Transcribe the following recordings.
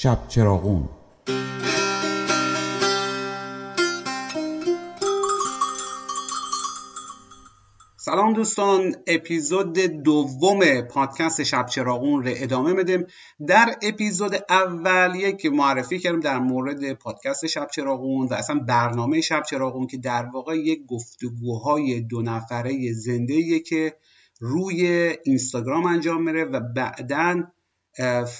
شب چراغون. سلام دوستان، اپیزود دوم پادکست شب چراغون رو ادامه میدیم. در اپیزود اولیه که معرفی کردیم در مورد پادکست شب چراغون و اصلا برنامه شب چراغون، که در واقع یک گفتگوهای دو نفره زنده‌ایه که روی اینستاگرام انجام میره و بعداً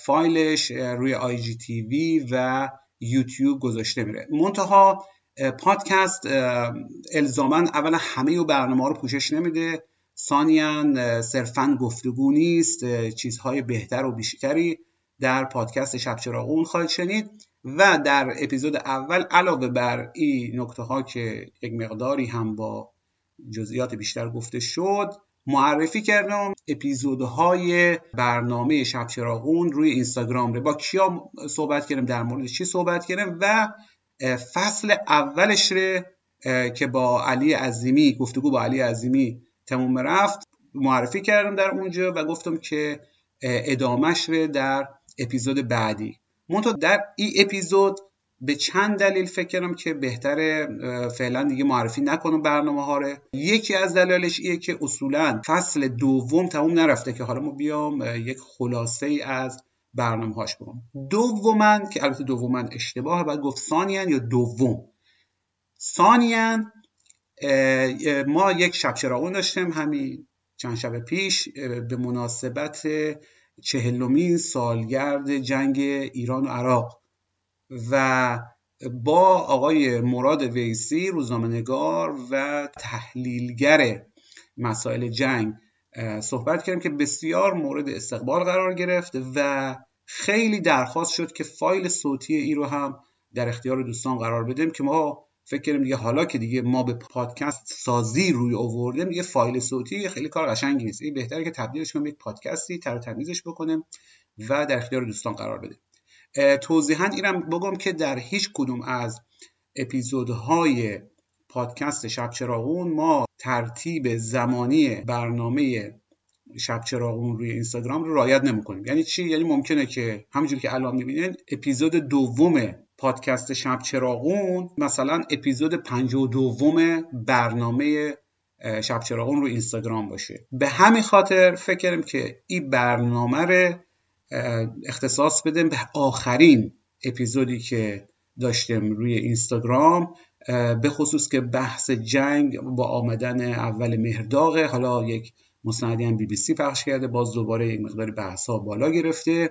فایلش روی آی جی تی وی و یوتیوب گذاشته میره. منتها پادکست الزامن اولا همه برنامه‌ها رو پوشش نمیده، ثانیاً صرفاً گفتگو نیست، چیزهای بهتر و بیشتری در پادکست شب چراغون خواهید شنید. و در اپیزود اول علاوه بر این نکته ها که یک مقداری هم با جزئیات بیشتر گفته شد، معرفی کردم اپیزودهای برنامه شب چراغون روی اینستاگرام رو. با کیا صحبت کردیم، در مورد چی صحبت کردیم و فصل اولش رو که با علی عظیمی، گفتگو با علی عظیمی تموم رفت، معرفی کردم در اونجا و گفتم که ادامهش رو در اپیزود بعدی. منتها در این اپیزود به چند دلیل فکر کردم که بهتره فعلا دیگه معرفی نکنم برنامه ها رو. یکی از دلایلش اینه که اصولا فصل دوم تموم نرفته که حالا ما بیام یک خلاصه ای از برنامه هاش بگم. دوما که البته دوما اشتباهه، باید گفت ثانیاً یا دوم. ثانیاً ما یک شب چراغون داشتیم همین چند شب پیش به مناسبت 40مین سالگرد جنگ ایران و عراق و با آقای مراد ویسی، روزنامه‌نگار و تحلیلگر مسائل جنگ، صحبت کردیم که بسیار مورد استقبال قرار گرفت و خیلی درخواست شد که فایل صوتی این رو هم در اختیار دوستان قرار بدیم، که ما فکر کردیم دیگه حالا که دیگه ما به پادکست سازی روی آوردیم، دیگه فایل صوتی خیلی کار قشنگی نیست، این بهتره که تبدیلش کنیم به یک پادکستی، تر و تمیزش بکنیم و در اختیار دوستان قرار بدیم. توضیحاً اینم بگم که در هیچ کدوم از اپیزودهای پادکست شب چراغون ما ترتیب زمانی برنامه شب چراغون روی اینستاگرام رو رعایت نمی‌کنیم. یعنی چی؟ یعنی ممکنه که همونجوری که الان می‌بینین اپیزود دوم پادکست شب چراغون مثلا اپیزود 52 برنامه شب چراغون روی اینستاگرام باشه. به همین خاطر فکر کردیم که این برنامه رو اختصاص بدیم به آخرین اپیزودی که داشتیم روی اینستاگرام، به خصوص که بحث جنگ با آمدن اول مهرداغه. حالا یک مستندی هم BBC پخش کرده، باز دوباره یک مقدار بحث‌ها بالا گرفته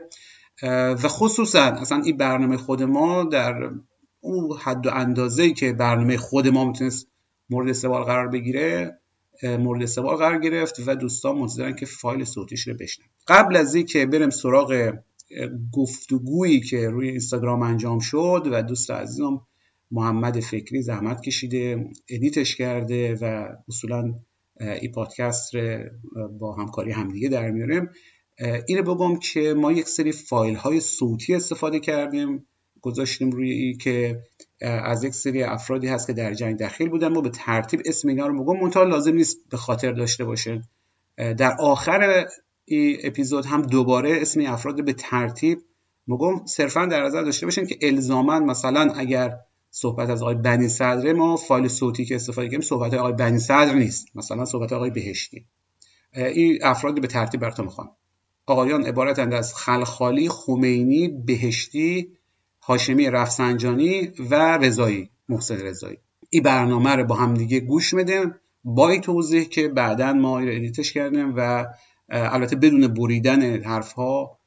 و خصوصا اصلا این برنامه خود ما در اون حد و اندازه‌ای که برنامه خود ما میتونست مورد استقبال قرار بگیره، مورد استقبال قرار گرفت و دوستان منتظرن که فایل صوتیش رو بشنن. قبل از اینکه بریم سراغ گفتگویی که روی اینستاگرام انجام شد و دوست عزیزم محمد فکری زحمت کشیده، ادیتش کرده و اصولا این پادکست رو با همکاری همدیگه در میاریم، اینه بگم که ما یک سری فایل های صوتی استفاده کردیم، گذاشتیم روی این که از یک سری افرادی هست که در جنگ دخیل بودن. ما به ترتیب اسم اینا رو بگم، منتها لازم نیست به خاطر داشته باشه. در آخر این اپیزود هم دوباره اسم افراد به ترتیب میگم، صرفا در نظر داشته باشین که الزاما مثلا اگر صحبت از آقای بنی صدر، ما فایل صوتی که استفاده کردیم صحبت آقای بنی صدر نیست، مثلا صحبت آقای بهشتی. این افراد به ترتیب براتون میخوام. آقایان عبارتند از خلخالی، خمینی، بهشتی، هاشمی رفسنجانی و رضایی، محسن رضایی. این برنامه رو با هم دیگه گوش میدیم با این توضیح که بعداً ما رو ادیتش کردیم و البته بدون بریدن حرف‌ها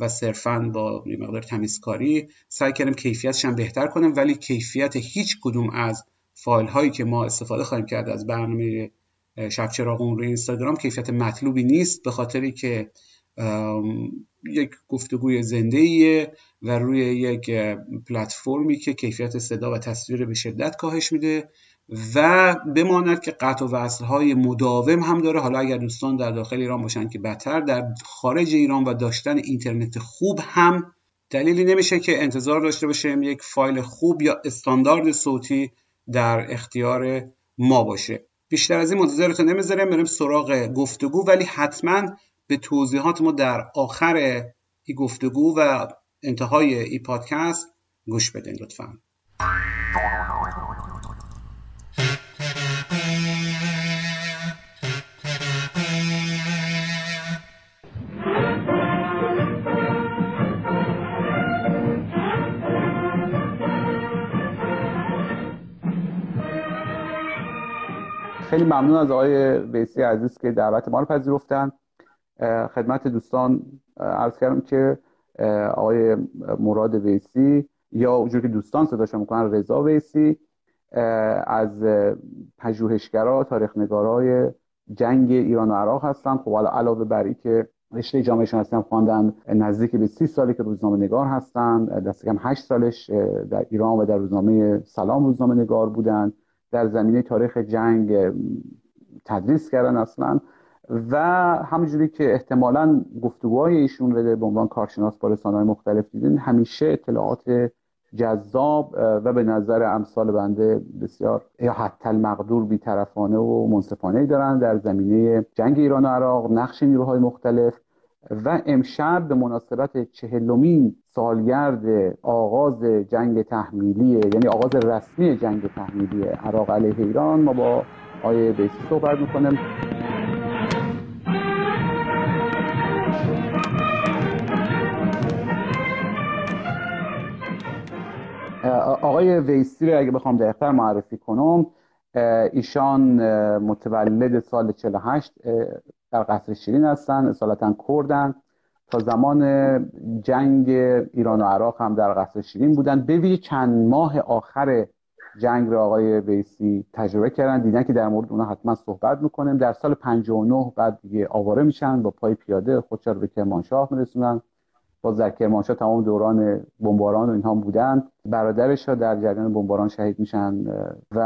و صرفاً با یه مقدار تمیزکاری سعی کردیم کیفیتش هم بهتر کنیم، ولی کیفیت هیچ کدوم از فایل‌هایی که ما استفاده خواهیم کرد از برنامه شب چراغون روی اینستاگرام کیفیت مطلوبی نیست، به خاطری که یک گفتگوی زنده‌ایه و روی یک پلتفرمی که کیفیت صدا و تصویر به شدت کاهش میده و بماند که قطع و وصل‌های مداوم هم داره. حالا اگر دوستان در داخل ایران باشن که بهتر، در خارج ایران و داشتن اینترنت خوب هم دلیلی نمیشه که انتظار داشته باشیم یک فایل خوب یا استاندارد صوتی در اختیار ما باشه. بیشتر از این منتظرتون نمیذارم، بریم سراغ گفتگو، ولی حتما به توضیحات ما در آخر این گفتگو و انتهای این پادکست گوش بدین لطفاً. خیلی ممنون از آقای ویسی عزیز که دعوت ما رو پذیرفتن. خدمت دوستان عرض کردم که آقای مراد ویسی یا اونجوری که دوستان صداش میکنن رضا ویسی از پژوهشگرا، تاریخ‌نگارای جنگ ایران و عراق هستن. خب حالا علاوه بر این که رشته جامعه شناسی هم خواندن، نزدیک به 30 سالی که روزنامه‌نگار هستن، دست کم 8 سالش در ایران و در روزنامه سلام روزنامه‌نگار بودن، در زمینه تاریخ جنگ تدریس کردن اصلا و همونجوری که احتمالاً گفتگوهای ایشون رو به عنوان کارشناس با رسانه‌های مختلف دیدین، همیشه اطلاعات جذاب و به نظر امثال بنده بسیار حتی المقدور بی‌طرفانه و منصفانه دارن در زمینه جنگ ایران و عراق، نقش نیروهای مختلف. و امشب به مناسبت 40مین سالگرد آغاز جنگ تحمیلی، یعنی آغاز رسمی جنگ تحمیلی عراق علیه ایران، ما با آقای ویسی صحبت می‌کنیم. آقای ویسی رو اگه بخوام دقیق‌تر معرفی کنم، ایشان متولد سال 48 در قصر شیرین هستن، اصالتاً کردن. تا زمان جنگ ایران و عراق هم در قصر شیرین بودن. به ویژه چند ماه آخر جنگ را آقای ویسی تجربه کردن، دیدن که در مورد اونها حتما صحبت میکنیم. در سال 59 بعد دیگه آواره میشن، با پای پیاده خودشان رو به کرمانشاه میرسونن. باز در کرمانشاه تمام دوران بمباران و اینها بودن. برادرش ها در جریان بمباران شهید میشن و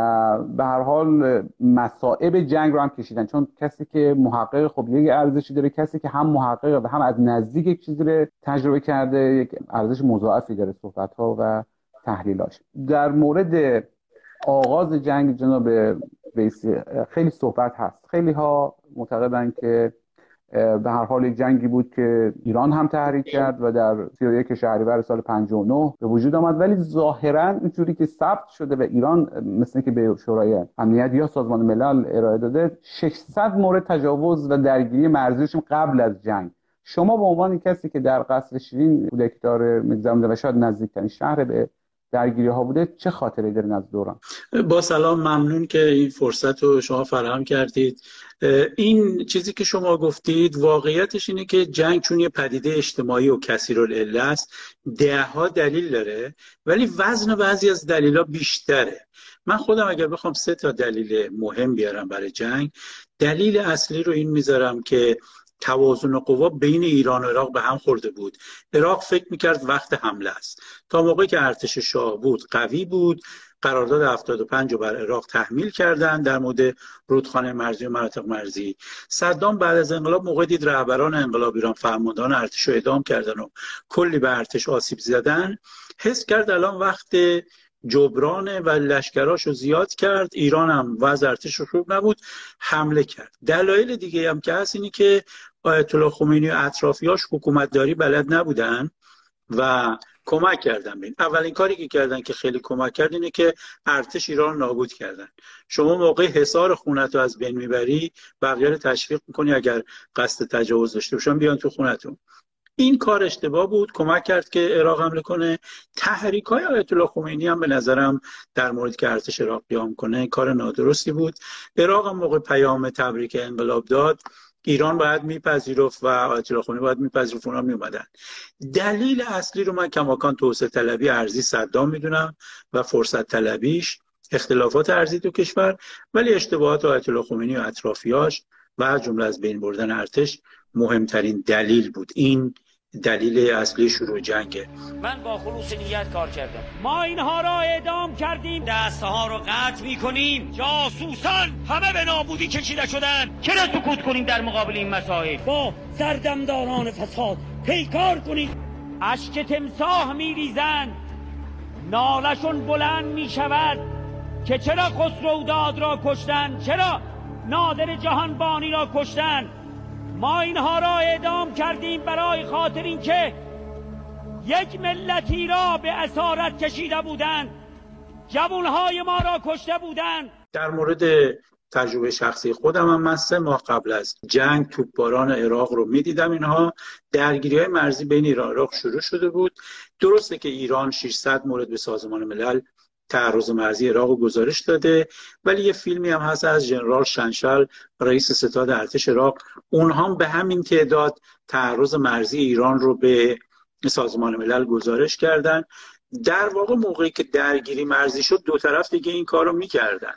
به هر حال مصائب جنگ رو هم کشیدن، چون کسی که محقق خب یک ارزشی داره، کسی که هم محقق و هم از نزدیک یک چیزی رو تجربه کرده یک ارزش مضاعفی داره صحبت ها و تحلیلاش. در مورد آغاز جنگ جناب ویسی خیلی صحبت هست. خیلی ها معتقدن که به هر حال جنگی بود که ایران هم تحریک کرد و در 31 شهریور سال 59 به وجود آمد، ولی ظاهراً اینجوری که ثبت شده و ایران مثل که به شورای امنیت یا سازمان ملل ارائه داده، 600 مورد تجاوز و درگیری مرزیشون قبل از جنگ. شما به عنوان کسی که در قصر شیرین بوده، که داره می‌گذرونده و شاید نزدیکترین شهر به درگیری‌ها بوده، چه خاطره دارین از دوران؟ با سلام، ممنون که این فرصت رو شما فراهم کردید. این چیزی که شما گفتید واقعیتش اینه که جنگ چون یه پدیده اجتماعی و کثیرالعله است، ده‌ها دلیل داره، ولی وزن بعضی از دلیل‌ها بیشتره. من خودم اگر بخوام 3 تا دلیل مهم بیارم برای جنگ، دلیل اصلی رو این میذارم که توازن قوا بین ایران و عراق به هم خورده بود. عراق فکر میکرد وقت حمله است. تا موقعی که ارتش شاه بود قوی بود، قرارداد 75 رو بر عراق تحمیل کردند در مورد رودخانه مرزی و مناطق مرزی. صدام بعد از انقلاب موقع دید رهبران انقلاب ایران فرماندهان ارتش رو اعدام کردن و کلی به ارتش آسیب زدن، حس کرد الان وقت جبران و لشکراشو زیاد کرد، ایران هم وضع ارتشش خوب نبود، حمله کرد. دلایل دیگه هم که هست اینی که آیت الله خمینی و اطرافیاش حکومتداری بلد نبودن و کمک کردن. بین اولین کاری که کردن که خیلی کمک کرد اینه که ارتش ایران نابود کردن. شما موقع حصار خونت رو از بین میبری، بقیه رو تشویق میکنی اگر قصد تجاوز داشته باشن بیان تو خونتون. این کار اشتباه بود، کمک کرد که عراق حمله کنه. تحریک‌های آیت الله خمینی هم به نظرم در مورد که ارتش عراق قیام کنه کار نادرستی بود. عراق هم موقع پیام تبریک انقلاب داد، ایران باید میپذیرفت و آیت الله خمینی باید میپذیرفت، اونا میومدن. دلیل اصلی رو من کماکان توسعه طلبی ارضی صدام میدونم و فرصت طلبیش، اختلافات ارضی تو کشور، ولی اشتباهات آیت الله خمینی و اطرافیاش و از جمله از بین بردن ارتش مهمترین دلیل بود. این دلیل اصلی شروع جنگه. من با خلوص نیت کار کردم. ما اینها را اعدام کردیم، دستها را قطع می‌کنیم، جاسوسان همه به نابودی کشیده شدند. چرا سکوت کنیم در مقابل این مسائل؟ با سردمداران فساد پیکار کنید. اشک تمساح می‌ریزند، ناله‌شون بلند می‌شود که چرا خسرو داد را کشتند، چرا نادر جهانبانی را کشتند. ما اینها را اعدام کردیم برای خاطر اینکه یک ملتی را به اسارت کشیده بودند، جوانهای ما را کشته بودند. در مورد تجربه شخصی خودم هم من 3 ماه قبل از جنگ توپباران عراق رو میدیدم. اینها درگیری‌های مرزی بین ایران و عراق شروع شده بود. درسته که ایران 600 مورد به سازمان ملل تعرض مرزی عراق رو گزارش داده، ولی یه فیلمی هم هست از ژنرال شنشل رئیس ستاد ارتش عراق، اونها هم به همین تعداد تعرض مرزی ایران رو به سازمان ملل گزارش کردن. در واقع موقعی که درگیری مرزی شد دو طرف دیگه این کار رو میکردن،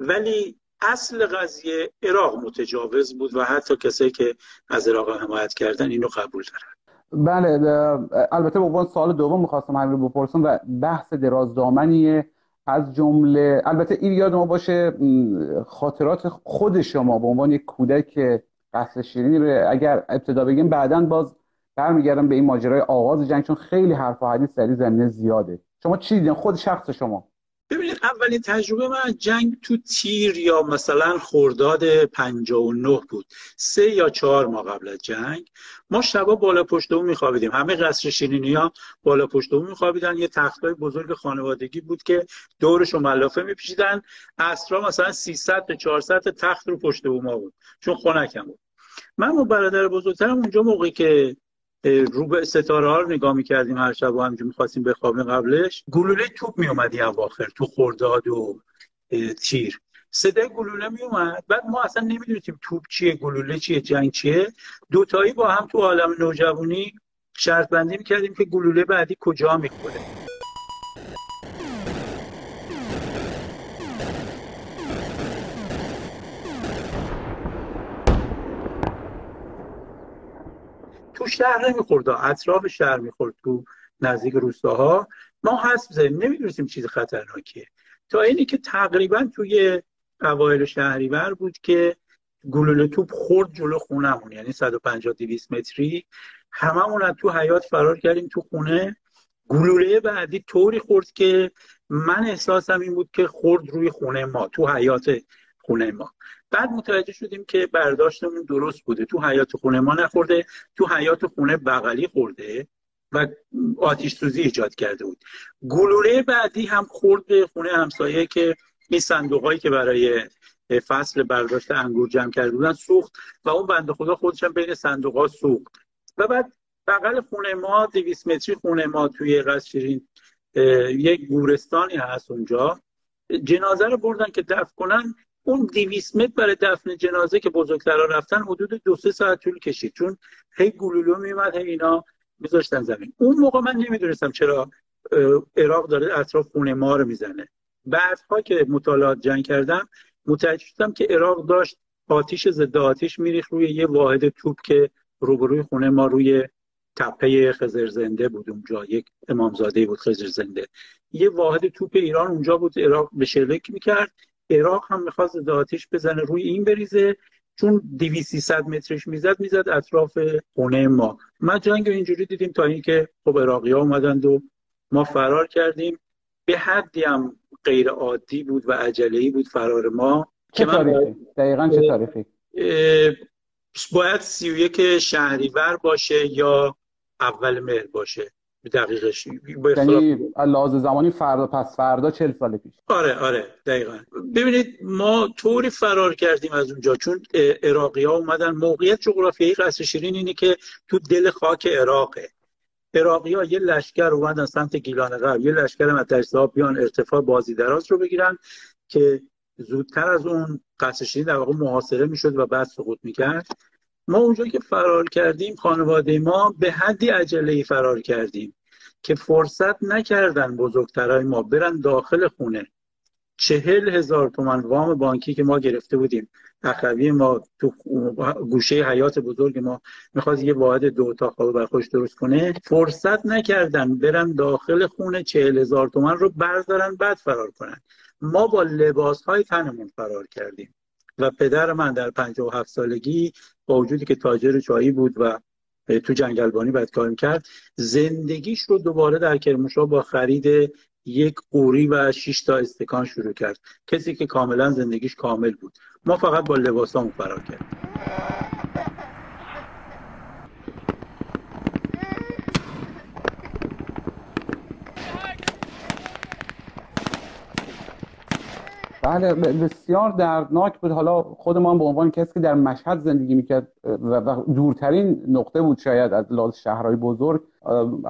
ولی اصل قضیه عراق متجاوز بود و حتی کسایی که از عراق حمایت کردن اینو قبول دارن. بله، البته به عنوان سوال دوم می‌خواستم همین رو بپرسم و بحث درازدامنیه، از جمله البته این یاد ما باشه خاطرات خود شما به عنوان یک کودک قصر شیرین. اگر ابتدا بگیم بعداً باز برمیگردم به این ماجرای آغاز جنگ، چون خیلی حرف و حدیث در این زمینه زیاده. شما چی دیدین خود شخص شما؟ ببینید، اولین تجربه من جنگ تو تیر یا مثلا خرداد 59 بود، 3 یا 4 ماه قبل از جنگ. ما شبا بالا پشت بوم میخوابیدیم، همه قصر شیرینی‌ها بالا پشت بوم میخوابیدن. یه تختای بزرگ خانوادگی بود که دورش رو ملافه میپیچیدن. اسرا مثلا 300 تا 400 تخت رو پشت بوم‌ها بود، چون خنکم بود. من و برادر بزرگترم اونجا موقعی که رو به ستاره ها رو نگاه می‌کردیم هر شب و همینجوری می‌خواستیم بخوابیم، قبلش گلوله توپ میومد اواخر تو خرداد و تیر صدای گلوله میومد. بعد ما اصلا نمی‌دونستیم توپ چیه، گلوله چیه، جنگ چیه. دوتایی با هم تو عالم نوجوانی شرط بندی می‌کردیم که گلوله بعدی کجا می‌خوره. تو شهر نمیخورد، اطراف شهر میخورد، تو نزدیک روستاها. ما حسب زدیم، نمیدونستیم چیز خطرناکیه، تا اینی که تقریبا توی اوایل شهریور بود که گلوله توپ خورد جلو خونمون، یعنی 150-200 متری. هممون از تو حیاط فرار کردیم تو خونه. گلوله بعدی طوری خورد که من احساسم این بود که خورد روی خونه ما، تو حیاط خونه ما. بعد متوجه شدیم که برداشتمون درست بوده، تو حیاط خونه ما نخورده، تو حیاط خونه بغلی خورده و آتش سوزی ایجاد کرده بود. گلوله بعدی هم خورد به خونه همسایه که این صندوقایی که برای فصل برداشت انگور جمع کرده بودن سوخت و اون بنده خدا خودش هم بین صندوق‌ها سوخت. و بعد بغل خونه ما 200 متری خونه ما توی قصر شیرین یک گورستانی هست، اونجا جنازه رو بردن که دفن کنن. اون 200 متر برای دفن جنازه که بزرگترها رفتن حدود 2-3 ساعت طول کشید، چون هی گلوله میومد، هی اینا میذاشتن زمین. اون موقع من نمیدونستم چرا عراق داره اطراف خونه ما رو میزنه. بعدها که مطالعات جنگ کردم متوجه شدم که عراق داشت آتش ضد آتش میریخت روی یه واحد توپ که روبروی خونه ما روی تپه خضرزنده بود اونجا، یک امامزاده بود خضرزنده، یه واحد توپ ایران اونجا بود، عراق به شلیک میکرد، عراق هم میخواست ضد آتش بزنه روی این بریزه، چون 200-300 مترش میزد اطراف خونه ما. ما جنگ اینجوری دیدیم تا اینکه خب عراقی‌ها اومدند و ما فرار کردیم. به حدی هم غیر عادی بود و عجله‌ای بود فرار ما. چه تاریخی؟ دقیقاً چه تاریخی؟ باید 31 شهریور باشه یا اول مهر باشه. به دقیقش یعنی لحاظ زمانی فردا، پس فردا 40 سال پیش. آره دقیقاً. ببینید ما طوری فرار کردیم از اونجا، چون عراقی‌ها اومدن. موقعیت جغرافیایی قصر شیرین اینه که تو دل خاک عراقه. عراقی‌ها یه لشکر اومدن سمت گیلان غرب، یه لشکر آتش‌زا بیان ارتفاع بازیدراز رو بگیرن که زودتر از اون قصر شیرین در واقع محاصره می‌شد و بعد سقوط می‌کرد. ما اونجا که فرار کردیم، خانواده ما به حدی عجله‌ای فرار کردیم که فرصت نکردن بزرگترای ما برن داخل خونه. 40,000 تومان وام بانکی که ما گرفته بودیم، اخوی ما تو گوشه حیات بزرگ ما میخواست یه واحد 2 اتاق خواب برخوش درست کنه، فرصت نکردن برن داخل خونه. 40,000 تومان رو بردارن بعد فرار کنن. ما با لباسهای تنمون فرار کردیم و پدر من در 57 سالگی با وجودی که تاجر چایی بود و تو جنگلبانی بعد کار می‌کرد، زندگیش رو دوباره در کرمانشاه با خرید 1 قوری و 6 تا استکان شروع کرد. کسی که کاملا زندگیش کامل بود. ما فقط با لباسامون فرار کردیم. بله، بسیار دردناک بود. حالا خود ما هم به عنوان کسی که در مشهد زندگی میکرد و دورترین نقطه بود شاید از لحاظ شهرهای بزرگ،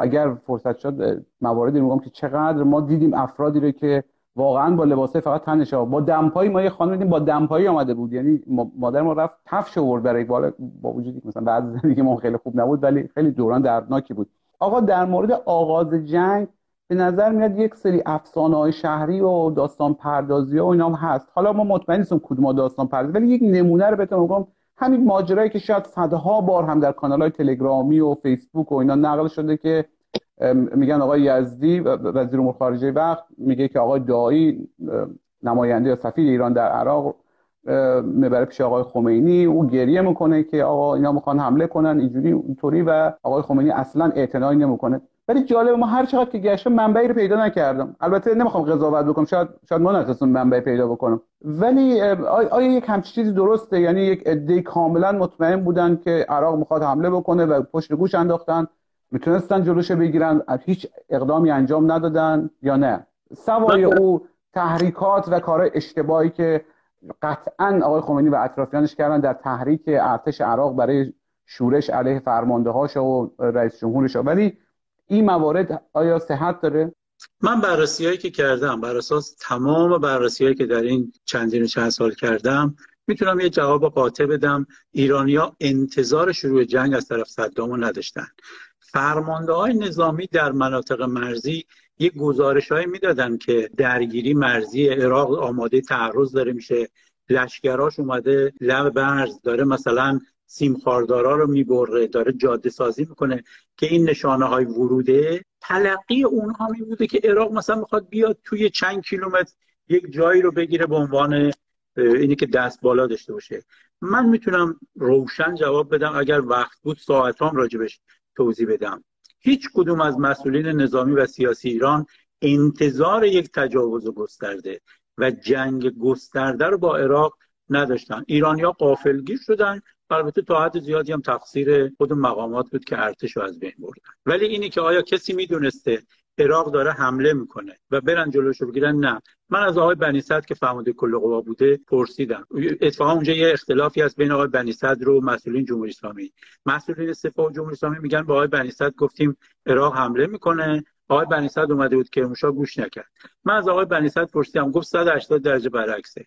اگر فرصت شد مواردی رو بگم که چقدر ما دیدیم افرادی رو که واقعا با لباسه فقط تنشا، با دمپایی. ما یه خانم دیدیم با دمپایی آمده بود، یعنی مادر ما رفت تفش آورد برای بالا، با وجودی که مثلا بعضی زندگی ما خیلی خوب نبود، ولی خیلی دوران دردناکی بود. آقا در مورد آغاز جنگ به نظر میاد یک سری افسانه‌های شهری و داستان پردازی‌ها و اینا هم هست. حالا ما مطمئن نیستم کدوم داستان پردازی، ولی یک نمونه رو بهتون میگم. همین ماجرایی که شاید صدها بار هم در کانال‌های تلگرامی و فیسبوک و اینا نقل شده که میگن آقای یزدی وزیر امور خارجه وقت میگه که آقای دایی نماینده یا سفیر ایران در عراق میبره پیش آقای خمینی، او گریه میکنه که آقا اینا میخوان حمله کنن اینجوری اونطوری، و آقای خمینی اصلا اعتنایی نمیکنه. ولی جالب، ما هر چقدر که گشتم منبعی رو پیدا نکردم. البته نمیخوام قضاوت بکنم، شاید ما نتونستم منبعی پیدا بکنم، ولی آیا یک همچین چیزی درسته؟ یعنی یک عده کاملا مطمئن بودن که عراق میخواد حمله بکنه و پشت گوش انداختن، میتونستن جلوش بگیرن، هیچ اقدامی انجام ندادن، یا نه سوای او تحریکات و کارهای اشتباهی که قطعا آقای خمینی و اطرافیانش کردن در تحریک ارتش عراق برای شورش علیه فرمانده‌هاش و رئیس جمهورش؟ ولی این موارد آیا صحت داره؟ من بررسی‌هایی که کردم، بر اساس تمام بررسی‌هایی که در این چند سال کردم، میتونم یه جواب قاطع بدم. ایرانی‌ها انتظار شروع جنگ از طرف صدامو نداشتن. فرمانده‌های نظامی در مناطق مرزی یه گزارش‌هایی میدادن که درگیری مرزی عراق آماده تعرض داره میشه، لشکراش اومده لب مرز، داره مثلا سیم خاردارا رو میبره، داره جاده سازی میکنه، که این نشانه های وروده. تلقی اونها می بوده که عراق مثلا میخواد بیاد توی چند کیلومتر یک جایی رو بگیره به عنوان اینی که دست بالا داشته باشه. من میتونم روشن جواب بدم، اگر وقت بود ساعتام راجبش توضیح بدم. هیچ کدوم از مسئولین نظامی و سیاسی ایران انتظار یک تجاوز گسترده و جنگ گسترده رو با عراق نداشتن. ایرانی‌ها غافلگیر شدن. البته تا حد زیادی هم تقصیر خود مقامات بود که ارتشو از بین بردن. ولی اینی که آیا کسی میدونسته عراق داره حمله میکنه و برن جلوش رو بگیرن، نه. من از آقای بنی صدر که فرمانده کل قوا بوده پرسیدم. اتفاقا اونجا یه اختلافی هست بین آقای بنی صدر و مسئولین جمهوری اسلامی. مسئولین سپاه و جمهوری اسلامی میگن با آقای بنی صدر گفتیم عراق حمله میکنه، آقای بنی صدر اومده بود که کرمانشاه گوش نکرد. من از آقای بنی صدر پرسیدم، گفت 180 درجه برعکسه.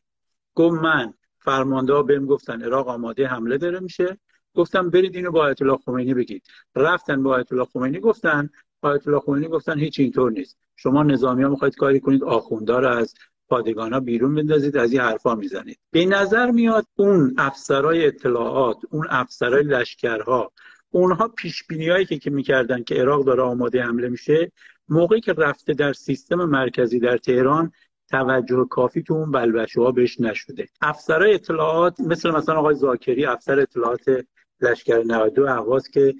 گفت من فرمانده‌ها بهم گفتن عراق آماده حمله داره میشه، گفتم برید اینو با آیت الله خمینی بگید. رفتن با آیت الله خمینی گفتن، آیت الله خمینی گفتن هیچ اینطور نیست، شما نظامی‌ها می‌خواید کاری کنید، آخوندا رو از پادگانا بیرون بندازید، از این حرفا میزنید. به نظر میاد اون افسرای اطلاعات، اون افسرای لشکرها، اونها پیشبینیایی که می‌کردن که عراق داره آماده حمله میشه، موقعی که رفته در سیستم مرکزی در تهران، توجه کافی تو اون بلبشوها بهش نشده. افسرای اطلاعات مثلا آقای زاکری افسر اطلاعات لشکر 92 اهواز که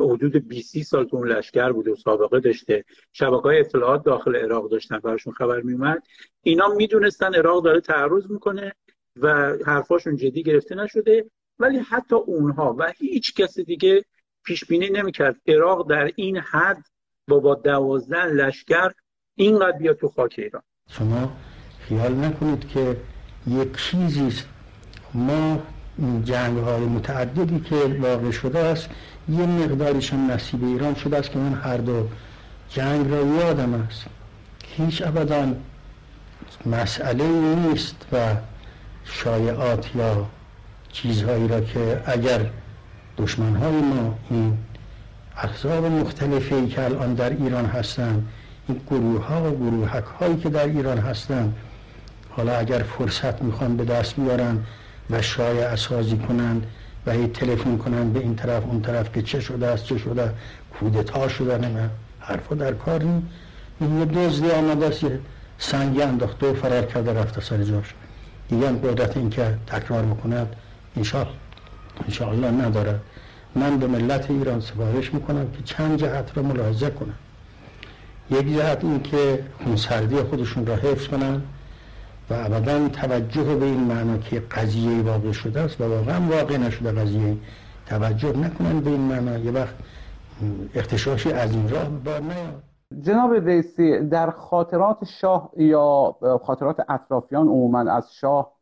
حدود 20 سال تو اون لشکر بوده و سابقه داشته، شبکه‌های اطلاعات داخل عراق داشتن، براشون خبر میومد، اینا میدونستن عراق داره تعرض میکنه و حرفاشون جدی گرفته نشده، ولی حتی اونها و هیچ کس دیگه پیش بینی نمیکرد عراق در این حد با 12 لشکر اینقدر بیاد تو خاک ایران. شما خیال نکنید که یک چیزی است. ما جنگ‌های متعددی که واقع شده است یه مقدارش هم نصیب ایران شده است که من هر دو جنگ را یادم است. هیچ ابدا مسئله نیست و شایعات یا چیزهایی را که اگر دشمن‌های ما این احزاب مختلفی که الان در ایران هستند، این گروه‌ها و گروهک هایی که در ایران هستند، حالا اگر فرصت میخوان به دست میارن و شایعه سازی کنند و هی تلفن کنند به این طرف اون طرف که چه شده است، چه شده، کودتا شده، نه حرفا در کار نیست. یه دزدی آمده است، سنگ انداخته و فرار کرده، رفته سر جاش. دیگه هم قدرت این که تکرار بکند انشاءالله ندارد. من به ملت ایران سفارش میکنم که چند جهت را ملاحظه کنند. یک جهت این که خونسردی خودشون را حفظ کنند و ابدا توجه به این معنا که قضیه واقع شده است و واقعا واقع نشده قضیه، توجه نکنند به این معنا، یه وقت اغتشاشی از این راه بار نیاد. جناب رئیسی، در خاطرات شاه یا خاطرات اطرافیان عموما از شاه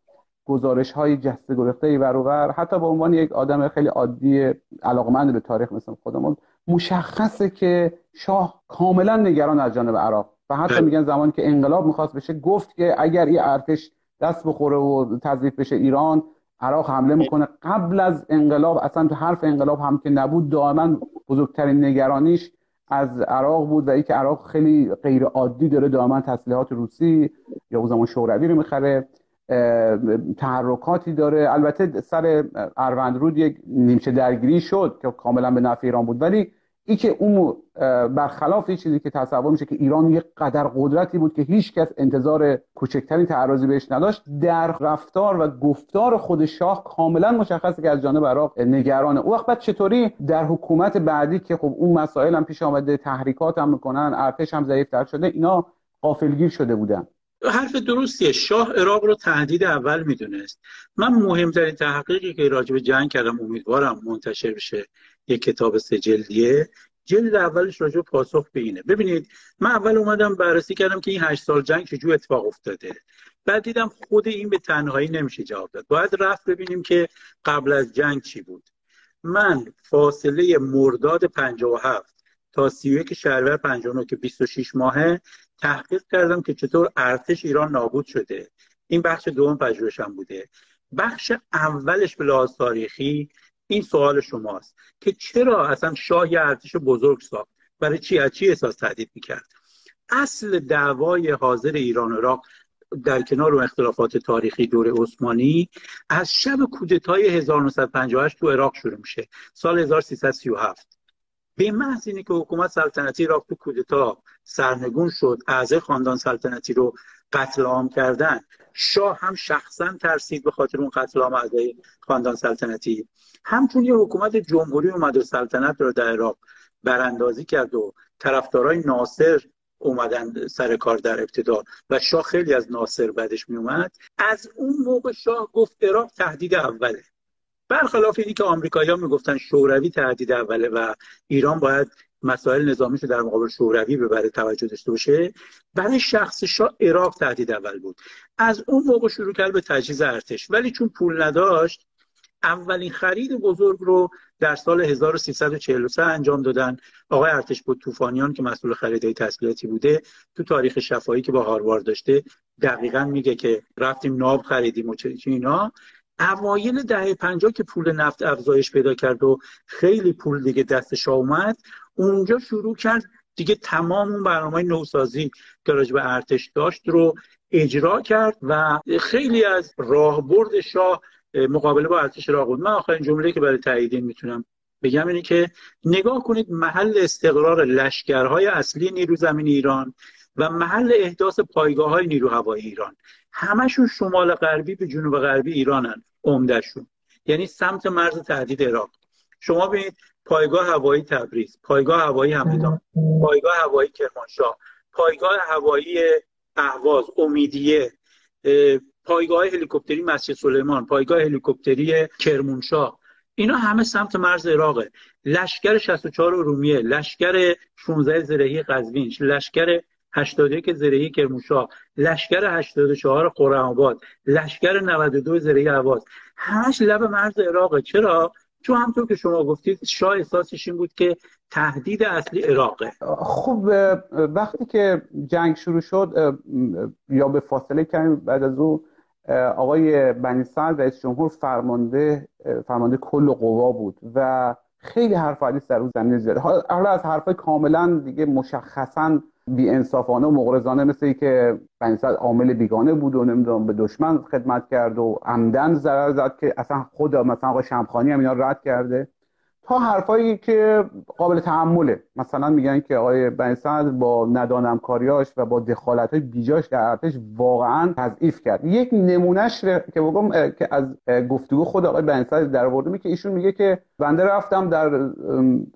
گزارش های جسته گریخته‌ای برابر، حتی به عنوان یک آدم خیلی عادی علاقمند به تاریخ مثل خودمون، مشخصه که شاه کاملا نگران از جانب عراق و حتی میگن زمانی که انقلاب میخواست بشه گفت که اگر این ارتش دست بخوره و تضعیف بشه ایران، عراق حمله میکنه. قبل از انقلاب اصلا حرف انقلاب هم که نبود، دائما بزرگترین نگرانیش از عراق بود و اینکه عراق خیلی غیر عادی داره دائما تسلیحات روسی یا اون زمان شوروی رو میخره، تحرکاتی داره. البته سر اروند رود یک نیمچه درگیری شد که کاملا به نفع ایران بود، ولی این که اون برخلاف این چیزی که تصور میشه که ایران یک قدر قدرتی بود که هیچ کس انتظار کوچکترین تعرضی بهش نداشت، در رفتار و گفتار خود شاه کاملا مشخصه که از جانب عراق نگرانه. اون وقت چطوری در حکومت بعدی که خب اون مسائل هم پیش آمده، تحریکات هم میکنن، ارتش هم ضعیف‌تر شده، اینا غافلگیر شده بودن؟ حرف درستیه. شاه عراق رو تهدید اول میدونست. من مهمترین تحقیقی که راجع به جنگ کردم، امیدوارم منتشر بشه، یک کتاب 3 جلدیه، جلد اولش راجع به پاسخ به اینه. ببینید، من اول اومدم بررسی کردم که این 8 سال جنگ چجوری اتفاق افتاده، بعد دیدم خود این به تنهایی نمیشه جواب داد، باید رفت ببینیم که قبل از جنگ چی بود. من فاصله مرداد 57 تا 31 شهریور 59 که 26 ماهه تحقیق کردم که چطور ارتش ایران نابود شده. این بخش دوم پژوهشم بوده. بخش اولش به لحاظ تاریخی این سوال شماست که چرا اصلا شاه یه ارتش بزرگ ساخت؟ برای چی؟ از چی احساس تهدید می‌کرد؟ اصل دعوای حاضر ایران و عراق در کنار اون اختلافات تاریخی دوره عثمانی، از شب کودتای 1958 تو عراق شروع میشه. سال 1337 به محض اینه که حکومت سلطنتی عراق تو کودتا سرنگون شد، اعضای خاندان سلطنتی رو قتل عام کردن. شاه هم شخصا ترسید به خاطر اون قتل عام اعضای خاندان سلطنتی، همچون یه حکومت جمهوری اومد و سلطنت رو در عراق براندازی کرد و طرفدارای ناصر اومدن سر کار در ابتدا و شاه خیلی از ناصر بعدش می اومد. از اون موقع شاه گفت عراق تهدید اوله، برخلاف اینی که آمریکایی‌ها میگفتن شوروی تهدید اوله و ایران باید مسائل نظامیشو در مقابل شوروی ببره، توجه داشته باشه، برای شخص شاه عراق تهدید اول بود. از اون موقع شروع کرد به تجهیز ارتش، ولی چون پول نداشت اولین خرید بزرگ رو در سال 1343 انجام دادن. آقای ارتشبد طوفانیان که مسئول خریدهای تسلیحاتی بوده، تو تاریخ شفاهی که با هاروارد داشته دقیقاً میگه که رفتیم ناب خریدیم و چه اینا. اوایل دهه 50 که پول نفت افزایش پیدا کرد و خیلی پول دیگه دستش اومد، اونجا شروع کرد دیگه تمام اون برنامه‌های نوسازی که راجع به ارتش داشت رو اجرا کرد و خیلی از راهبرد شاه مقابله با ارتش عراق بود. من آخرین جمله‌ای که برای تایید میتونم بگم اینه که نگاه کنید محل استقرار لشکرهای اصلی نیرو زمین ایران و محل احداث پایگاه‌های نیرو هوایی ایران همشون شمال غربی به جنوب غربی ایرانن، عمدهشون یعنی سمت مرز تهدید عراق. شما ببینید پایگاه هوایی تبریز، پایگاه هوایی همدان، پایگاه هوایی کرمانشاه، پایگاه هوایی اهواز، امیدیه، پایگاه هلیکوپتری مسجد سلیمان، پایگاه هلیکوپتری کرمانشاه، اینا همه سمت مرز عراقه. لشکر 64 ارومیه، لشکر 16 زرهی قزوین، لشکر 81 زرهی کرمانشاه، لشکر 84 خرم‌آباد، لشکر 92 زرهی اهواز، همش لب مرز عراقه. چرا؟ چون همونطور که شما گفتید شاه احساسش این بود که تهدید اصلی عراقه. خب وقتی که جنگ شروع شد یا به فاصله کمی بعد از اون آقای بنی صدر رئیس جمهور فرمانده کل قوا بود و خیلی حرف علی سر اون زمینه زد. حالا از حرفای کاملا دیگه مشخصا بی انصافانه و مغرضانه، مثل این که بنی صدر عامل بیگانه بود و نمیدونم به دشمن خدمت کرد و عمدن ضرر زد که اصلا خود مثلا آقای شمخانی هم اینا رد کرده، تا حرفایی که قابل تحمله. مثلا میگن که آقای بنی صدر با ندانم کاریاش و با دخالت‌های بیجاش در ارتش واقعا تضعیف کرد. یک نمونهش که بگم که از گفتگو خود آقای بنی صدر درآوردم که ایشون میگه که بنده رفتم در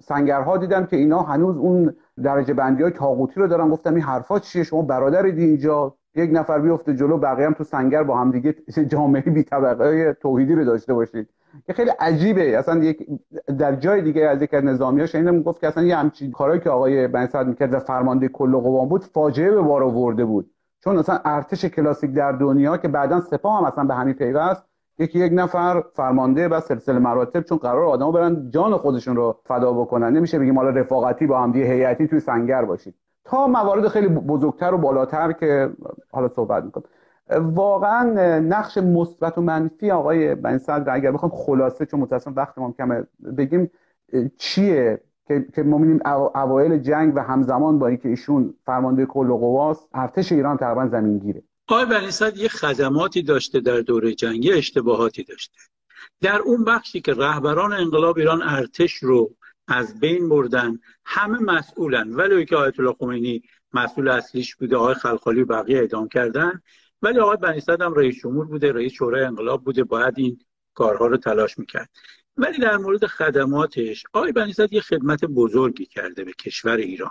سنگرها دیدم که اینا هنوز اون درجه بندی‌های طاغوتی رو دارن، گفتم این حرفا چیه، شما برادرید اینجا، یک نفر بیفته جلو بقیه هم تو سنگر با هم دیگه جامعه بی طبقه توحیدی رو داشته باشید، که خیلی عجیبه. اصلا یک در جای دیگه از یک نظامی‌ها شنیدم گفت که اصلا یه همچین کارهایی که آقای بنی صدر می‌کرد و فرمانده کل قوا بود فاجعه به بار آورده بود، چون اصلا ارتش کلاسیک در دنیا که بعداً سپاه هم اصلا به همین پیوست، یک نفر فرمانده و سلسله مراتب، چون قرار آدم‌ها برن جان خودشون رو فدا بکنن، نمیشه بگیم حالا رفاقتی با هم دیگه هیئتی توی سنگر باشید، تا موارد خیلی بزرگتر و بالاتر که حالا صحبت می‌کنم. واقعا نقش مثبت و منفی آقای بنی صدر اگر بخوام خلاصه، چون متأسفانه وقتمون کمه، بگیم چیه که ما می‌بینیم اوایل جنگ و همزمان با اینکه ایشون فرمانده کل قواست، ارتش ایران تقریبا زمینگیره. آقای بنی صدر یه خدماتی داشته در دوره جنگ، یه اشتباهاتی داشته. در اون بخشی که رهبران انقلاب ایران ارتش رو از بین بردن، همه مسئولن، ولی که آیت الله خمینی مسئول اصلیش بوده، آقای خلخالی و بقیه اعدام کردن، ولی آقای بنی صدر هم رئیس جمهور بوده، رئیس شورای انقلاب بوده، باید این کارها رو تلاش میکرد. ولی در مورد خدماتش آقای بنی صدر یه خدمت بزرگی کرده به کشور ایران.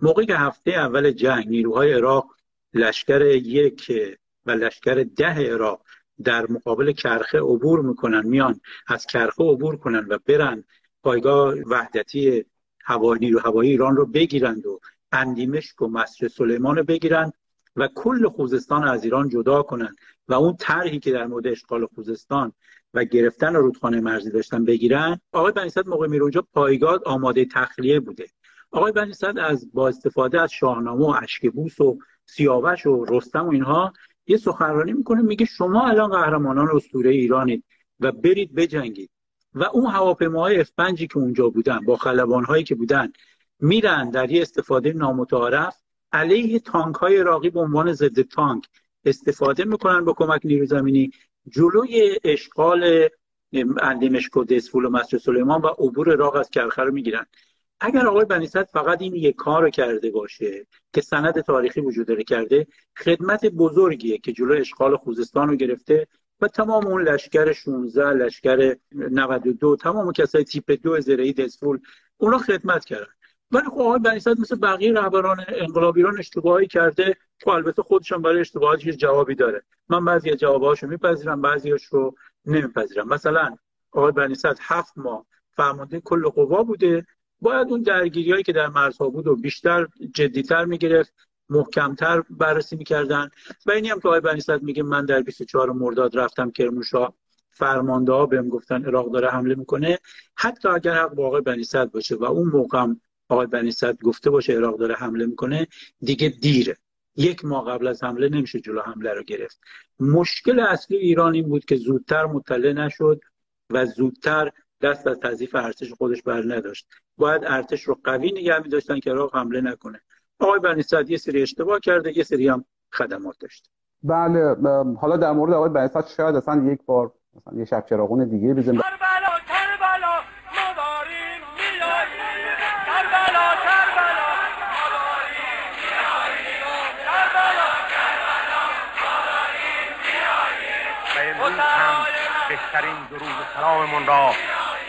موقعی که هفته اول جنگ نیروهای عراق لشکر 1 و لشکر 10 عراق در مقابل کرخه عبور میکنن، میان از کرخه عبور کنن و برن پایگاه وحدتی نیروهای ایران رو بگیرند و اندیمشک و مسجد سلیمان رو بگیرند و کل خوزستان از ایران جدا کنند و اون طرحی که در مورد اشغال خوزستان و گرفتن رودخانه مرزی داشتن بگیرن. آقای بنی صدر موقع میره اونجا پایگاه آماده تخلیه بوده. آقای بنی صدر با استفاده از شاهنامه و اشکبوس و سیاوش و رستم و اینها یه سخنرانی میکنه، میگه شما الان قهرمانان اسطوره ایرانید و برید بجنگید. و اون هواپیماهای F-5 که اونجا بودن با خلبان‌هایی که بودن میرن در یه استفاده نامتعارف علیه تانک‌های عراقی به عنوان ضد تانک استفاده میکنن با کمک نیرو زمینی جلوی اشغال اندیمشک و دزفول و مسجد سلیمان و عبور عراق از کرخه رو میگیرن. اگر آقای بنی صدر فقط این یک کار رو کرده باشه که سند تاریخی وجود داره، کرده خدمت بزرگیه که جلو اشغال خوزستان رو گرفته و تمام اون لشکر 16، لشکر 92، تمام کسای تیپ 2 زرهی دزفول اونا خدمت کردن. ولی خب آقای بنی صدر مثل بقیه رهبران انقلاب ایران اشتباهی کرده. خب البته خودشون برای اشتباهاتش جوابی داره. من بعضی جوابهاشو میپذیرم، بعضیاش رو نمیپذیرم. مثلا آقای بنی صدر 7 ماه فرمانده کل قوا بوده، باید اون درگیریایی که در مرزها بود و بیشتر جدی‌تر می‌گرفت، محکم‌تر بررسی می‌کردن. و اینی هم که آقای بنی صدر میگه من در 24 مرداد رفتم کرمانشاه، فرمانده‌ها بهم گفتن عراق داره حمله می‌کنه، حتی اگر حق با آقای بنی صدر باشه و اون موقع آقای بنی صدر گفته باشه عراق داره حمله می‌کنه، دیگه دیره. 1 ماه قبل از حمله نمیشه جلو حمله رو گرفت. مشکل اصلی ایران این بود که زودتر مطلع نشد و زودتر دست از تضعیف ارتش خودش بر نداشت. باید ارتش رو قوی نگه می‌داشتن که عراق حمله نکنه. آقای بنی صدر یه سری اشتباه کرده، یه سری هم خدمات داشت. بله، حالا در مورد آقای بنی صدر شاید اصلا یک بار مثلا یه شب چراغون دیگه بزنیم. کربلا کربلا ما داریم اسلاممون را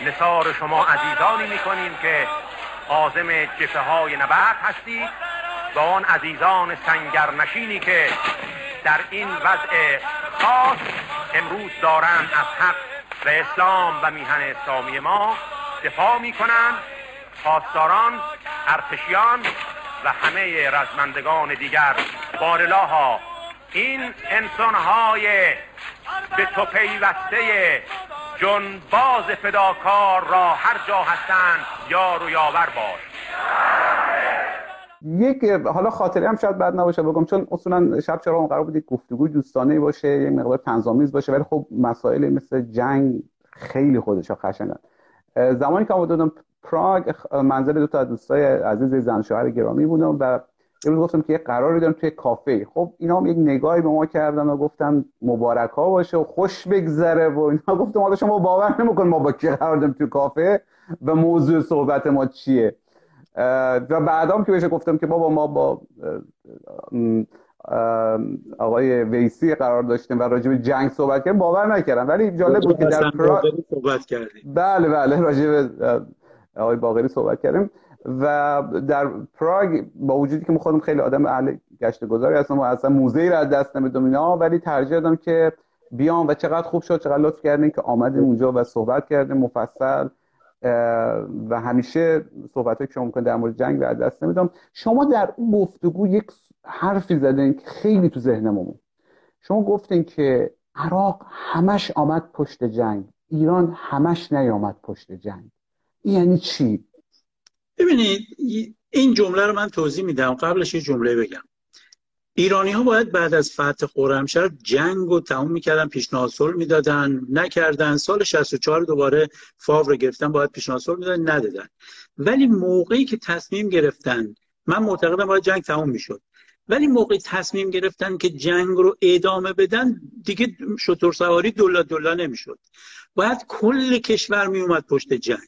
نثار شما عزیزانی میکنیم که عازم جبهه های نبرد هستید و آن عزیزان سنگرنشینی که در این وضع خاص امروز دارند از حق و اسلام و میهن اسلامی ما دفاع میکنند. پاسداران، ارتشیان و همه رزمندگان دیگر بارلاها، این انسانهای به تو پیوسته جنباز فداکار را هر جا هستند یار و یاور باش. یک حالا خاطره هم شاید بد نباشه بگم، چون اصولا شب چراغون قرار بود یک گفتگو دوستانه باشه، یک مقدار طنزآمیز باشه، ولی خب مسائل مثل جنگ خیلی خودشا خشنن. زمانی که آمدم پراگ منزل دو تا از دوستای عزیز زن شوهر گرامی بودم و امروز گفتم که یه قراری دارم توی کافه. خب اینا هم یک نگاهی به ما کردن و گفتن مبارک ها باشه و خوش بگذره و اینا. گفتم حالا شما باور نمی‌کنید ما با کی قرار داریم توی کافه و موضوع صحبت ما چیه. و بعدام که بهش گفتم که بابا ما با آقای ویسی قرار داشتیم و راجع به جنگ صحبت کردیم، باور نکردم. ولی جالب بود که در صحبت کردیم. بله بله، راجع به آقای باقری صحبت کردیم و در پراگ با وجودی که من خودم خیلی آدم اهل گشت گذاری هستم و اصلا موزه را از دست نمیدم اینا، ولی ترجیح دادم که بیام و چقدر خوب شد، چقدر لطف کردین که آمدین اونجا و صحبت کردین مفصل و همیشه صحبتایی که شما می‌کنید در مورد جنگ را از دست نمیدم. شما در اون گفتگو یک حرفی زدین که خیلی تو ذهنم بود. شما گفتین که عراق همش آمد پشت جنگ، ایران همش نیامد پشت جنگ. یعنی چی؟ ببینید این جمله رو من توضیح میدم، قبلش یه جمله بگم. ایرانی ها باید بعد از فتح خرمشهر جنگ رو تموم میکردن، پیشنهاد صلح میدادن، نکردن. سال 64 دوباره فاو رو گرفتن، باید پیشنهاد صلح میدادن، ندادن. ولی موقعی که تصمیم گرفتن، من معتقدم باید جنگ تموم میشد، ولی موقعی تصمیم گرفتن که جنگ رو ادامه بدن دیگه شتر سواری دلا دلا نمیشد، باید کل کشور میومد پشت جنگ.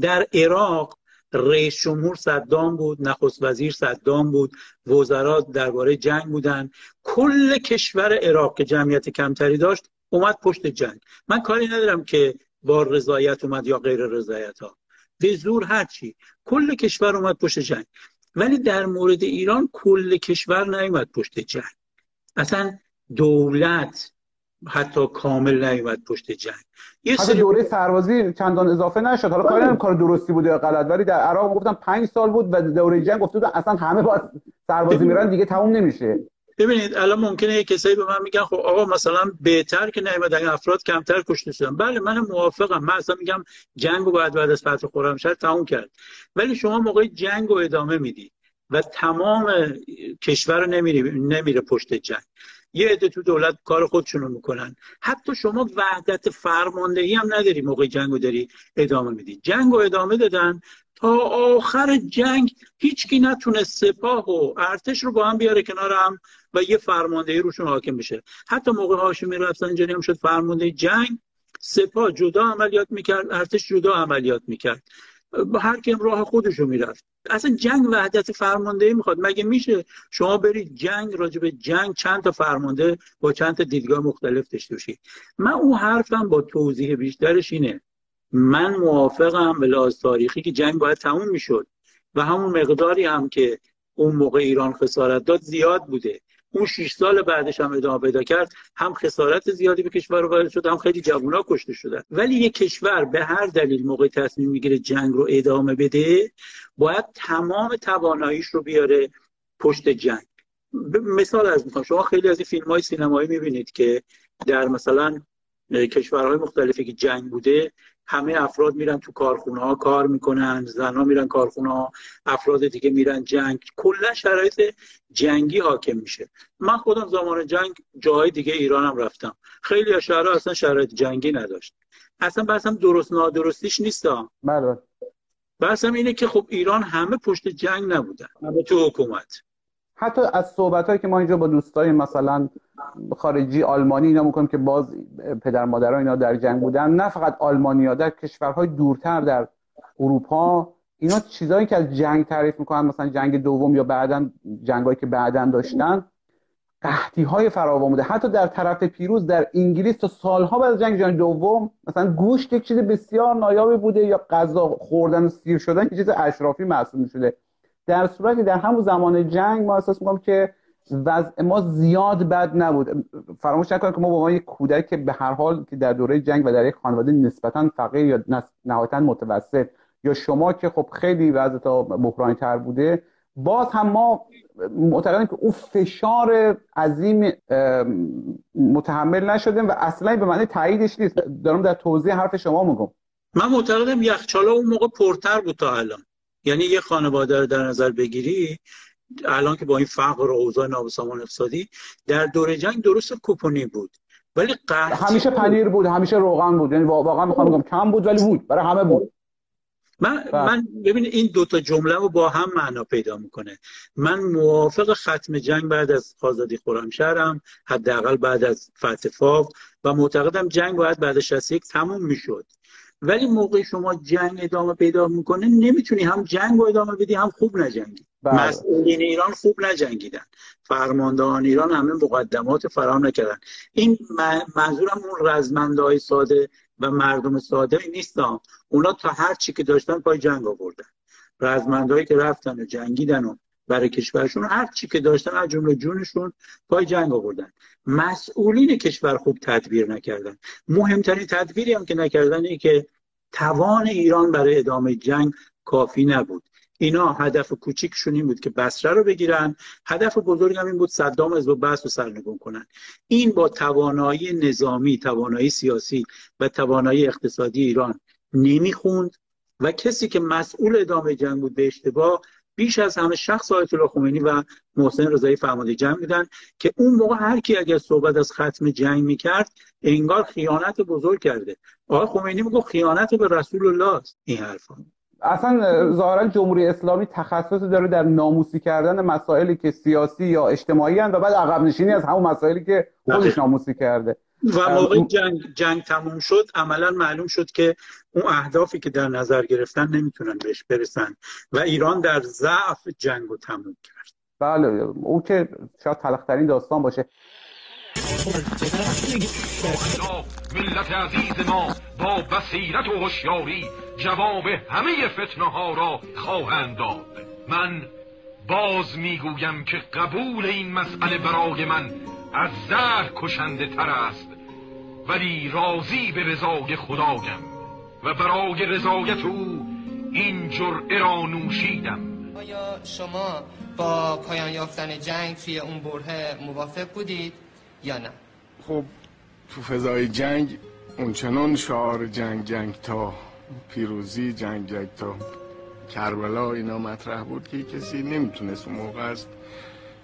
در عراق رئیس جمهور صدام بود، نخست وزیر صدام بود، وزرا درباره جنگ بودن. کل کشور عراق که جمعیت کمتری داشت اومد پشت جنگ. من کاری ندارم که با رضایت اومد یا غیر رضایت ها، به زور هرچی، کل کشور اومد پشت جنگ. ولی در مورد ایران کل کشور نیومد پشت جنگ، اصلا دولت حتی کامل نیومد پشت جنگ. یه سری دوره سربازی چندان اضافه نشد. حالا کاری هم کار درستی بود یا غلط، ولی در عراق گفتم 5 سال بود و دوره جنگ گفتم اصلا همه باید سربازی میرن دیگه تموم نمیشه. ببینید الان ممکنه یه کسایی به من میگن خب آقا مثلا بهتر که نیومدن، افراد کمتر کشته شدن. بله من موافقم، من اصلا میگم جنگو بعد از فتح خرمشهر تموم کرد. ولی شما موقع جنگو ادامه میدی و تمام کشور نمیره پشت جنگ. یه عده تو دولت کار خودشونو میکنن. حتی شما وحدت فرماندهی هم نداری موقع جنگو داری ادامه میدی. جنگو ادامه دادن تا آخر جنگ، هیچکی نتونست سپاه و ارتش رو با هم بیاره کنار هم و یه فرماندهی روشون حاکم بشه. حتی موقع هاشمی رفسنجانی هم شد فرمانده جنگ، سپاه جدا عملیات میکرد، ارتش جدا عملیات میکرد، هر کیم راه خودشو میرفت. اصلا جنگ وحدت فرماندهی میخواد. مگه میشه شما برید جنگ، راجب جنگ چند تا فرمانده با چند تا دیدگاه مختلف داشته باشید؟ من اون حرفم با توضیح بیشترش اینه، من موافقم به لحاظ تاریخی که جنگ باید تموم میشد و همون مقداری هم که اون موقع ایران خسارت داد زیاد بوده. اون 6 سال بعدش هم ادامه پیدا کرد، هم خسارت زیادی به کشور وارد شد، هم خیلی جوونا کشته شدن. ولی یک کشور به هر دلیل موقع تصمیم میگیره جنگ رو ادامه بده، باید تمام تواناییش رو بیاره پشت جنگ. مثال از میخوام، شما خیلی از این فیلم‌های سینمایی میبینید که در مثلا کشورهای مختلفی که جنگ بوده، همه افراد میرن تو کارخونه‌ها کار میکنن، زن‌ها میرن کارخونه‌ها، افراد دیگه میرن جنگ، کلا شرایط جنگی حاکم میشه. من خودم زمان جنگ جای دیگه ایرانم رفتم، خیلی از شهرها اصلا شرایط جنگی نداشت. اصلا بحثم درست نادرستیش نیستا، بله، بحثم اینه که خب ایران همه پشت جنگ نبودن، همه تو حکومت. حتی از صحبتایی که ما اینجا با دوستای مثلا خارجی آلمانی اینا می‌کنیم که باز پدر مادرها اینا در جنگ بودن، نه فقط آلمانی‌ها، در کشورهای دورتر در اروپا اینا چیزایی که از جنگ تعریف می‌کنن، مثلا جنگ دوم یا بعداً جنگایی که بعداً داشتن، قحطی‌های فراوان بوده. حتی در طرف پیروز در انگلیس تا سالها بعد از جنگ جهانی دوم مثلا گوشت یک چیز بسیار نایابی بوده یا غذا خوردن و سیر شدن یک چیز اشرافی محسوب می‌شده. در صورتی در همون زمان جنگ ما احساس می‌کنم که وضع ما زیاد بد نبود. فراموش نکنید که ما با یک کودک که به هر حال که در دوره جنگ و در یک خانواده نسبتاً فقیر یا نهایتاً متوسط یا شما که خب خیلی وضعیت‌ها بحرانی‌تر بوده، باز هم ما معتقدیم که اون فشار عظیم متحمل نشدیم و اصلا به معنی تاییدش نیست. دارم در توضیح حرف شما میگم. من معتقدم یخچالا اون موقع پرتر بود تا الان. یعنی یه خانواده رو در نظر بگیری الان که با این فقر و اوضاع نابسامان اقتصادی، در دوره جنگ درست کوپونی بود ولی همیشه پنیر بود، همیشه روغن بود. یعنی واقعا میخوام بگم کم بود ولی بود، برای همه بود. من ببین این دوتا جمله رو با هم معنا پیدا میکنه. من موافق ختم جنگ بعد از آزادی خرمشهرم، حداقل بعد از فتح فاو، و معتقدم جنگ باید بعد از 61 تموم میشد. ولی موقع شما جنگ ادامه پیدا میکنه نمیتونی هم جنگ رو ادامه بدی هم خوب نجنگی. مسئولین ایران خوب نجنگیدن، فرماندهان ایران همه مقدمات فراهم نکردن. این منظورم اون رزمنده‌های ساده و مردم ساده نیستن، اونا تا هر چی که داشتن پای جنگ آوردن. رزمندهایی که رفتن و جنگیدن و برای کشورشون هر چی که داشتن از جمله جونشون پای جنگ آوردن. مسئولین کشور خوب تدبیر نکردن. مهمترین تدبیری هم که نکردن اینه که توان ایران برای ادامه جنگ کافی نبود. اینا هدف کوچیکشون این بود که بصره رو بگیرن، هدف بزرگ هم این بود صدام از بصره رو سرنگون کنن. این با توانایی نظامی، توانایی سیاسی و توانایی اقتصادی ایران نمیخوند و کسی که مسئول ادامه جنگ بود به اشتباه بیش از همه شخص آیت الله خمینی و محسن رضایی فرمانده جنگ بودن که اون موقع هر کی اگر صحبت از ختم جنگ میکرد انگار خیانت بزرگ کرده. آقای خمینی میگفت خیانت به رسول الله است. این حرفا اصلا ظاهرا جمهوری اسلامی تخصص داره در ناموسی کردن مسائلی که سیاسی یا اجتماعی اند و بعد عقب نشینی از همون مسائلی که خودش ناموسی کرده. و موقع جنگ تموم شد عملا معلوم شد که اون اهدافی که در نظر گرفتن نمیتونن بهش برسن و ایران در ضعف جنگو تموم کرد. بله اون که شاید تلخترین داستان باشه. ملت عزیز ما با بصیرت و هوشیاری جواب همه فتنه ها را خواهند داد. من باز میگویم که قبول این مسئله برای من از زهر کشنده تر است، ولی راضی به رضای خدایم و برای رضایت او این جرعه را نوشیدم. آیا شما با پایان یافتن جنگ توی اون بره موافق بودید یا نه؟ خب تو فضای جنگ اونچنان شعار جنگ تا پیروزی، جنگ تا کربلا اینا مطرح بود که کسی نمیتونست اون موقع است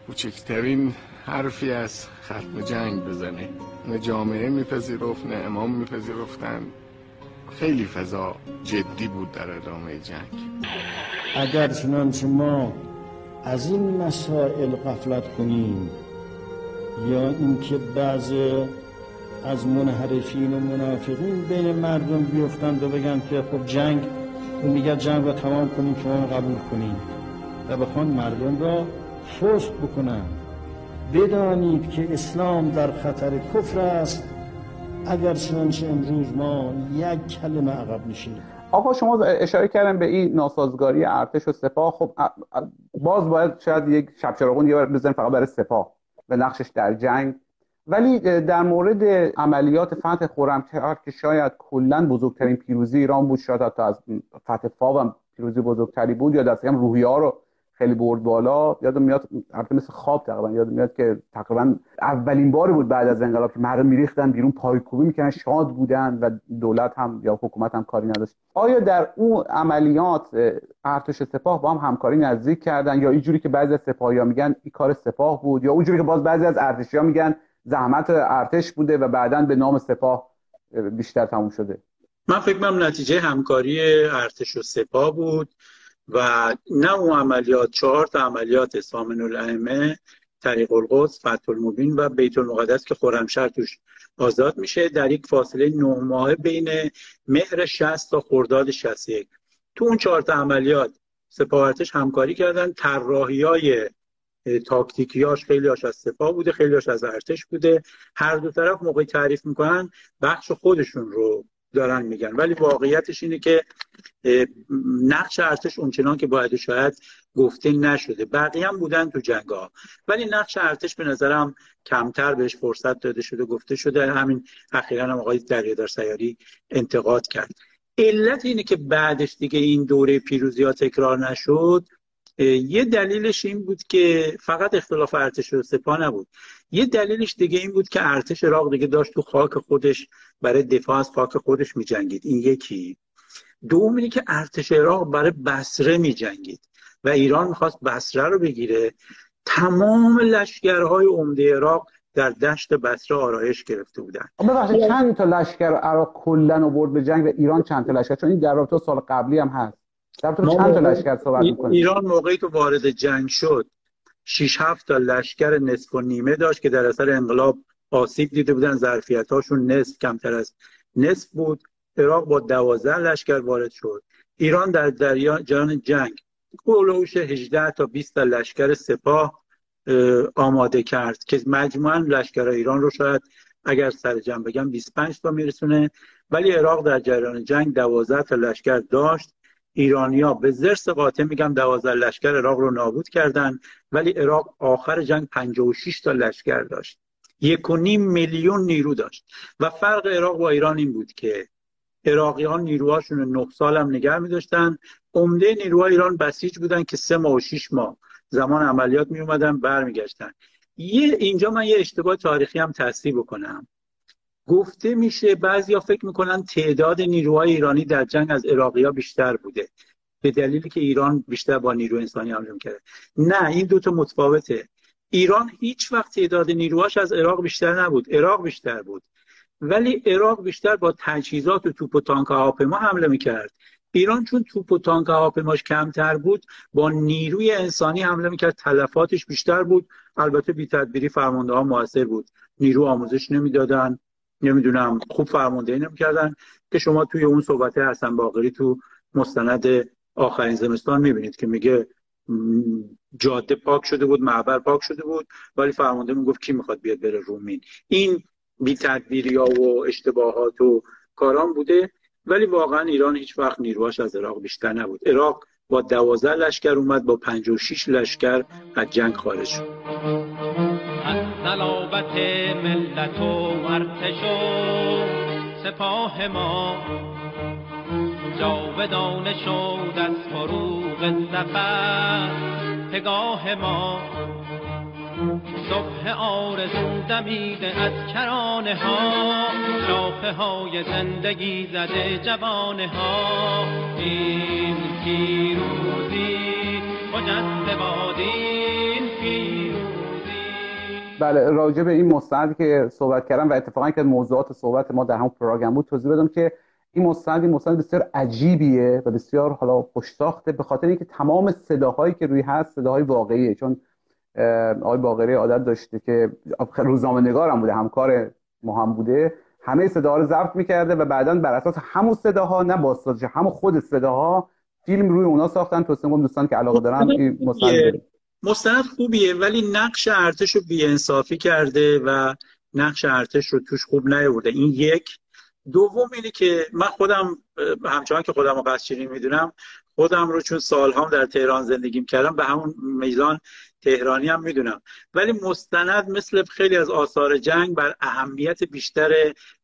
کوچکترین حرفی از ختم جنگ بزنه. نه جامعه میپذیرفت نه امام میپذیرفتن. خیلی فضا جدی بود در ادامه جنگ. اگر چنانچه ما از این مسائل غفلت کنیم یا اینکه بعضی از منحرفین و منافقین بین مردم بیفتند و بگن که خب جنگ و میگه جنگ را تمام کنیم که ما قبول کنیم و بخوان مردم را سست بکنن، بدانید که اسلام در خطر کفر است اگر چنانچه امروز ما یک کلمه عقب نشینیم. آقا شما اشاره کردن به این ناسازگاری ارتش و سپاه. خب باز باید شاید یک شب چراغون یه بار بزنیم فقط برای سپاه و نقشش در جنگ، ولی در مورد عملیات فتح خرمشهر که شاید کلا بزرگترین پیروزی ایران بود، شاید حتی از فتح فاو هم پیروزی بزرگتری بود، یا دست کم روحیه‌ها رو خیلی برد بالا. یادم میاد البته مثل خواب تقریبا یادم میاد که تقریبا اولین بار بود بعد از انقلاب که مردم میریختن بیرون، پایکوبی میکردن، شاد بودن و دولت هم یا حکومت هم کاری نداشت. آیا در اون عملیات ارتش و سپاه با هم همکاری نزدیک کردن یا اینجوری که بعضی از سپاهیا میگن این کار سپاه بود یا اونجوری که باز بعضی از ارتشیا میگن زحمت ارتش بوده و بعداً به نام سپاه بیشتر تموم شده؟ من فکر می‌کنم نتیجه همکاری ارتش و سپاه بود و نه اون عملیات، 4 تا عملیات سامن الائمه، طریق القدس، فتح المبین و بیت المقدس که خرمشهر توش آزاد میشه در یک فاصله 9 ماه بین مهر 60 تا خرداد 61. تو اون 4 تا عملیات سپاه ارتش همکاری کردن. طراحی‌های تاکتیکیاش، خیلیاش از سپاه بوده، خیلیاش از ارتش بوده. هر دو طرف موقعی تعریف میکنن بخش خودشون رو دارن میگن، ولی واقعیتش اینه که نقش ارتش اونچنان که باید شاید گفته نشده. بقیه هم بودن تو جنگ‌ها، ولی نقش ارتش به نظرم کمتر بهش فرصت داده شده، گفته شده. همین اخیراً هم آقای دریادار سیاری انتقاد کرد. علت اینه که بعدش دیگه این دوره پیروزی‌ها تکرار نشد. یه دلیلش این بود که فقط اختلاف ارتش و سپاه نبود، یه دلیلش دیگه این بود که ارتش عراق دیگه داشت تو خاک خودش برای دفاع از خاک خودش می‌جنگید. این یکی. دوم اینه که ارتش عراق برای بصره می‌جنگید و ایران می‌خواست بصره رو بگیره. تمام لشکرهای عمده عراق در دشت بصره آرایش گرفته بودن. ببخشید چند تا لشکر عراق کلاً آورد به جنگ و ایران چند تا لشکر؟ چون این در رابطه سال قبلی هم هست. چند تا لشکر صحبت می‌کنید؟ ایران موقعی که وارد جنگ شد 6-7 تا لشکر نصف و نیمه داشت که در اثر انقلاب آسیب دیده بودن، ظرفیت‌هاشون نصف، کمتر از نصف بود. عراق با 12 لشکر وارد شد. ایران در جریان جنگ اولوش 18 تا 20 تا لشکر سپاه آماده کرد که مجموعاً لشکر ایران رو شاید اگر سر جمع بگم 25 تا میرسونه، ولی عراق در جریان جنگ 12 تا لشکر داشت. ایرانی‌ها به زرس قاطع میگم 12 لشکر عراق رو نابود کردن، ولی عراق آخر جنگ 56 تا لشکر داشت، 1.5 میلیون نیرو داشت. و فرق عراق با ایران این بود که عراقیان نیروهاشون رو 9 سال هم نگه می‌داشتن. عمده نیروهای ایران بسیج بودن که 3 ماه و 6 ماه زمان عملیات می اومدن برمیگشتن. اینجا من یه اشتباه تاریخی هم تصحیح بکنم. گفته میشه بعضیا فکر میکنن تعداد نیروهای ایرانی در جنگ از عراقی‌ها بیشتر بوده به دلیلی که ایران بیشتر با نیروی انسانی حمله کرده. نه، این دوتا متفاوته. ایران هیچ وقت تعداد نیروهاش از عراق بیشتر نبود، عراق بیشتر بود. ولی عراق بیشتر با تجهیزات و توپ و تانک هواپیما حمله میکرد. ایران چون توپ و تانک هواپیماش کمتر بود با نیروی انسانی حمله میکرد، تلفاتش بیشتر بود. البته بی‌تدبیری فرمانده‌ها موثر بود، نیرو آموزش نمیدادن، نمیدونم خوب فرماندهی نمیکردن که شما توی اون صحبت حسن باقری تو مستند آخرین زمستان میبینید که میگه جاده پاک شده بود، معبر پاک شده بود، ولی فرمانده میگفت کی میخواد بیاد بره رومین. این بی‌تدبیری‌ها و اشتباهات و کاران بوده، ولی واقعا ایران هیچ وقت نیروهاش از عراق بیشتر نبود. عراق با 12 لشکر اومد، با 56 لشکر از جنگ خارج شد. صلابت ملت و ارتش و سپاه ما جاودانه شد از فروغ ظفر پگاه ما. صبح آرزو دمیده از کرانه ها، شاخه های زندگی زده جوانه ها. این پیروزی مجد بادین پیروزی. بله، راجع به این مستند که صحبت کردم و اتفاقا که موضوعات صحبت ما در همون پروگرام بود توضیح بدم که این مستند بسیار عجیبیه و بسیار حالا خوش‌ساخته، به خاطر اینکه تمام صداهایی که روی هست صداهای واقعیه. چون آقای باقری عادت داشته که روزنامه‌نگار هم بوده، همکار ما هم بوده، همه صداها رو ضبط می‌کرده و بعداً بر اساس همون صداها، نه بازسازی، همون خود صداها فیلم روی اونا ساختن. توصیه می‌کنم دوستان که علاقه دارن این مستند خوبیه، ولی نقش ارتش رو بی‌انصافی کرده و نقش ارتش رو توش خوب نیاورده. این یک. دوم اینه که من خودم همچنان که خودم رو قصر شیرین می‌دونم، خودم رو چون سال‌هام در تهران زندگی کردم به همون میزان تهرانی هم میدونم، ولی مستند مثل خیلی از آثار جنگ بر اهمیت بیشتر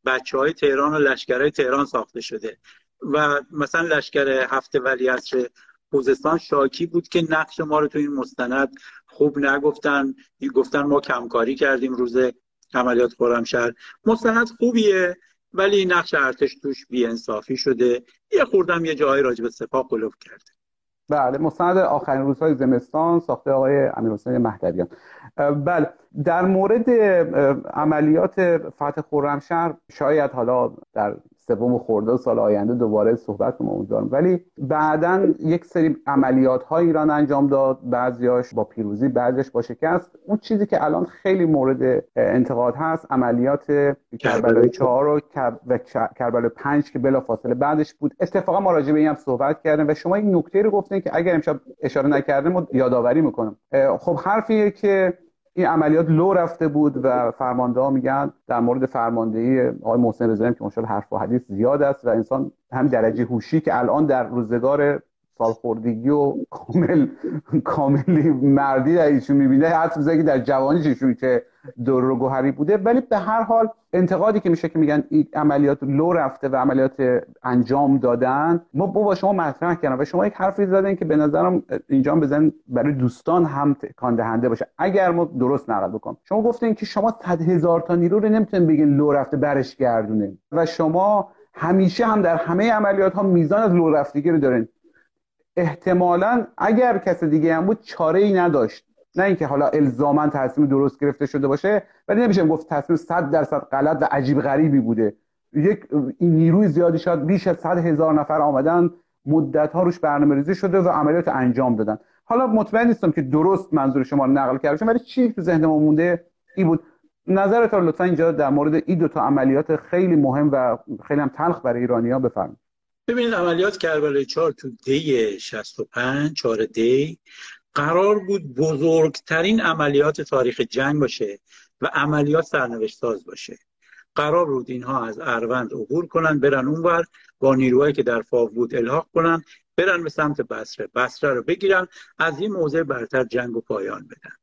بچه‌های تهران و لشکرهای تهران ساخته شده. و مثلا لشکر هفت ولیعصر خوزستان شاکی بود که نقش ما رو تو این مستند خوب نگفتن، گفتن ما کمکاری کردیم روز عملیات خرمشهر. مستند خوبیه، ولی نقش ارتش توش بی‌انصافی شده، یه خوردم یه جایی راجع به سپاه قلوب کرده. بله، مستند آخرین روزهای زمستان ساخته آقای امیرحسین مهدویان. بله، در مورد عملیات فتح خرمشهر شاید حالا در سوم خرداد سال آینده دوباره صحبت ما امیدوارم. ولی بعداً یک سری عملیات‌های ایران انجام داد، بعضیاش با پیروزی، بعضیاش با شکست. اون چیزی که الان خیلی مورد انتقاد هست عملیات کربلای 4 و کربلای 5 که بلافاصله بعدش بود. اتفاقا ما راجع به این هم صحبت کردیم و شما این نکته رو گفتین که اگر امشب اشاره نکردیم یادآوری می‌کنم. خب حرفیه که این عملیات لو رفته بود و فرمانده‌ها میگن در مورد فرماندهی آقای محسن رضایی که ماشاءالله حرف و حدیث زیاد است و انسان هم درجه هوشی که الان در روزگار سالخوردگی و کاملی مردی در ایشون میبینه حتی بزنید که در جوانیش ایشون که درو گوهری بوده. ولی به هر حال انتقادی که میشه که میگن این عملیات لو رفته و عملیات انجام دادن ما با شما مطرح کردیم و شما یک حرفی زدین که به نظرم اینجا بزنید برای دوستان هم تکان دهنده باشه اگر ما درست نقل بکنم. شما گفتین که شما 100,000 تا نیرو رو نمیتونین بگین لو رفته برش گردونین و شما همیشه هم در همه عملیات ها میزان از لو رفتگی رو دارین. احتمالاً اگر کس دیگه هم بود چاره‌ای نداشت، نه اینکه حالا الزاماً تصمیم درست گرفته شده باشه، ولی نمیشه گفت تصمیم 100% غلط و عجیب غریبی بوده. یک نیروی زیادی شاید بیش از 100,000 نفر آمدن، مدت‌ها روش برنامه‌ریزی شده و عملیات انجام دادن. حالا مطمئن نیستم که درست منظور شما رو نقل کردم، ولی چی تو ذهن ما مونده این بود. نظرت رو لطفاً اینجا در مورد این دو تا عملیات خیلی مهم و خیلی هم تلخ برای ایرانی‌ها بفرمایید. ببینید عملیات کربلای 4 تو دی 65 4 دی قرار بود بزرگترین عملیات تاریخ جنگ باشه و عملیات سرنوشت ساز باشه. قرار بود اینها از اروند عبور کنن، برن اونور با نیروهایی که در فاو بود الحاق کنن، برن به سمت بصره، بصره رو بگیرن، از این موضع برتر جنگ و پایان بدن.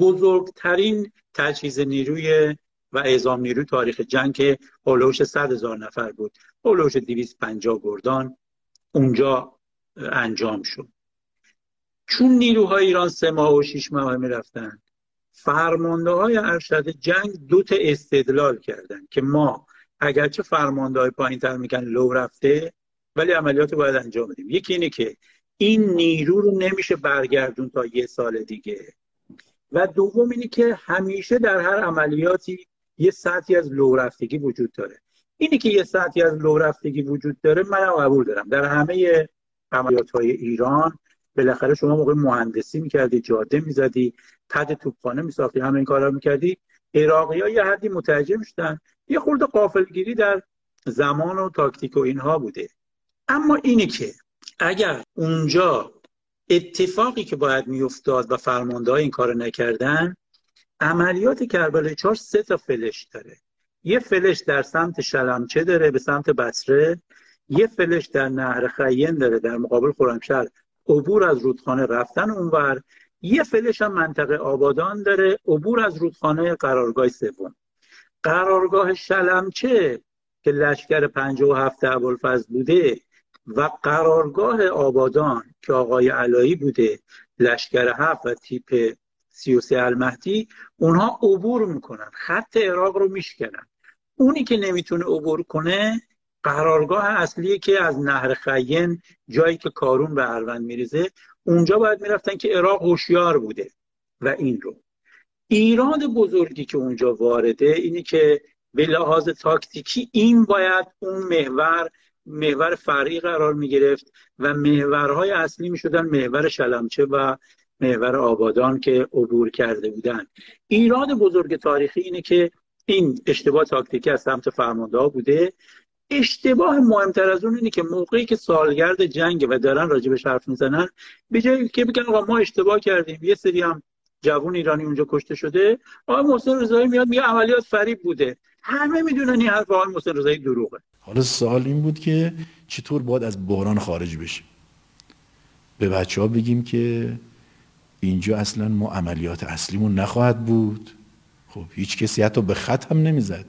بزرگترین تجهیز نیروی و اعزام نیروی تاریخ جنگ که هولوش 100,000 نفر بود، هولوش 250 گردان اونجا انجام شد. چون نیروهای ایران 3 ماه و 6 ماه می‌رفتن، فرمانده‌های ارشد جنگ دو تا استدلال کردن که ما اگرچه فرمانده‌های پایین‌تر میگن لو رفته ولی عملیات باید انجام بدیم. یکی اینه که این نیرو رو نمیشه برگردون تا 1 سال دیگه، و دوم اینه که همیشه در هر عملیاتی یه سطحی از لو رفتگی وجود داره. اینی که یه سطحی از لو رفتگی وجود داره منم قبول دارم. در همه عملیات‌های ایران بالاخره شما موقع مهندسی می‌کردی، جاده می‌زدی، تد توپخانه می‌ساختی، همین کارا می‌کردی. عراقی‌ها یه حدی متوجه می‌شدن. یه خورده غافلگیری در زمان و تاکتیک و اینها بوده. اما اینی که اگر اونجا اتفاقی که باید میافتاد و فرمانده‌ها این کارو نکردن، عملیات کربلای 4 3 تا فلش داره. یه فلش در سمت شلمچه داره به سمت بصره، یه فلش در نهر خین داره در مقابل خرمشهر، عبور از رودخانه رفتن اونور، یه فلش هم منطقه آبادان داره، عبور از رودخانه قرارگاه سوم. قرارگاه شلمچه که لشکر 57 ابوالفضل بوده و قرارگاه آبادان که آقای علایی بوده لشکر 7 و تیپ 33 المهدی، اونها عبور میکنن، خط عراق رو میشکنن. اونی که نمیتونه عبور کنه قرارگاه اصلیه که از نهر خین جایی که کارون به اروند میریزه اونجا باید میرفتن که عراق هوشیار بوده. و این رو ایراد بزرگی که اونجا وارده اینی که به لحاظ تاکتیکی این باید اون محور فرعی قرار می گرفت و محورهای اصلی می شدن محور شلمچه و محور آبادان که عبور کرده بودن. ایراد بزرگ تاریخی اینه که این اشتباه تاکتیکی از سمت فرمانده‌ها بوده. اشتباه مهمتر از اون اینه که موقعی که سالگرد جنگ و دارن راجبش حرف میزنن، به جای که بگن آقا ما اشتباه کردیم یه سری هم جوان ایرانی اونجا کشته شده، آقای محسن رضایی میاد میگه عملیات فریب بوده. همه میدونن این حرف آقای محسن رضایی دروغه. حالا سوال این بود که چطور باید از بحران خارج بشیم. به بچه‌ها بگیم که اینجا اصلا ما عملیات اصلیمون نخواهد بود. خب هیچ کسی حتی به خط هم نمیزد.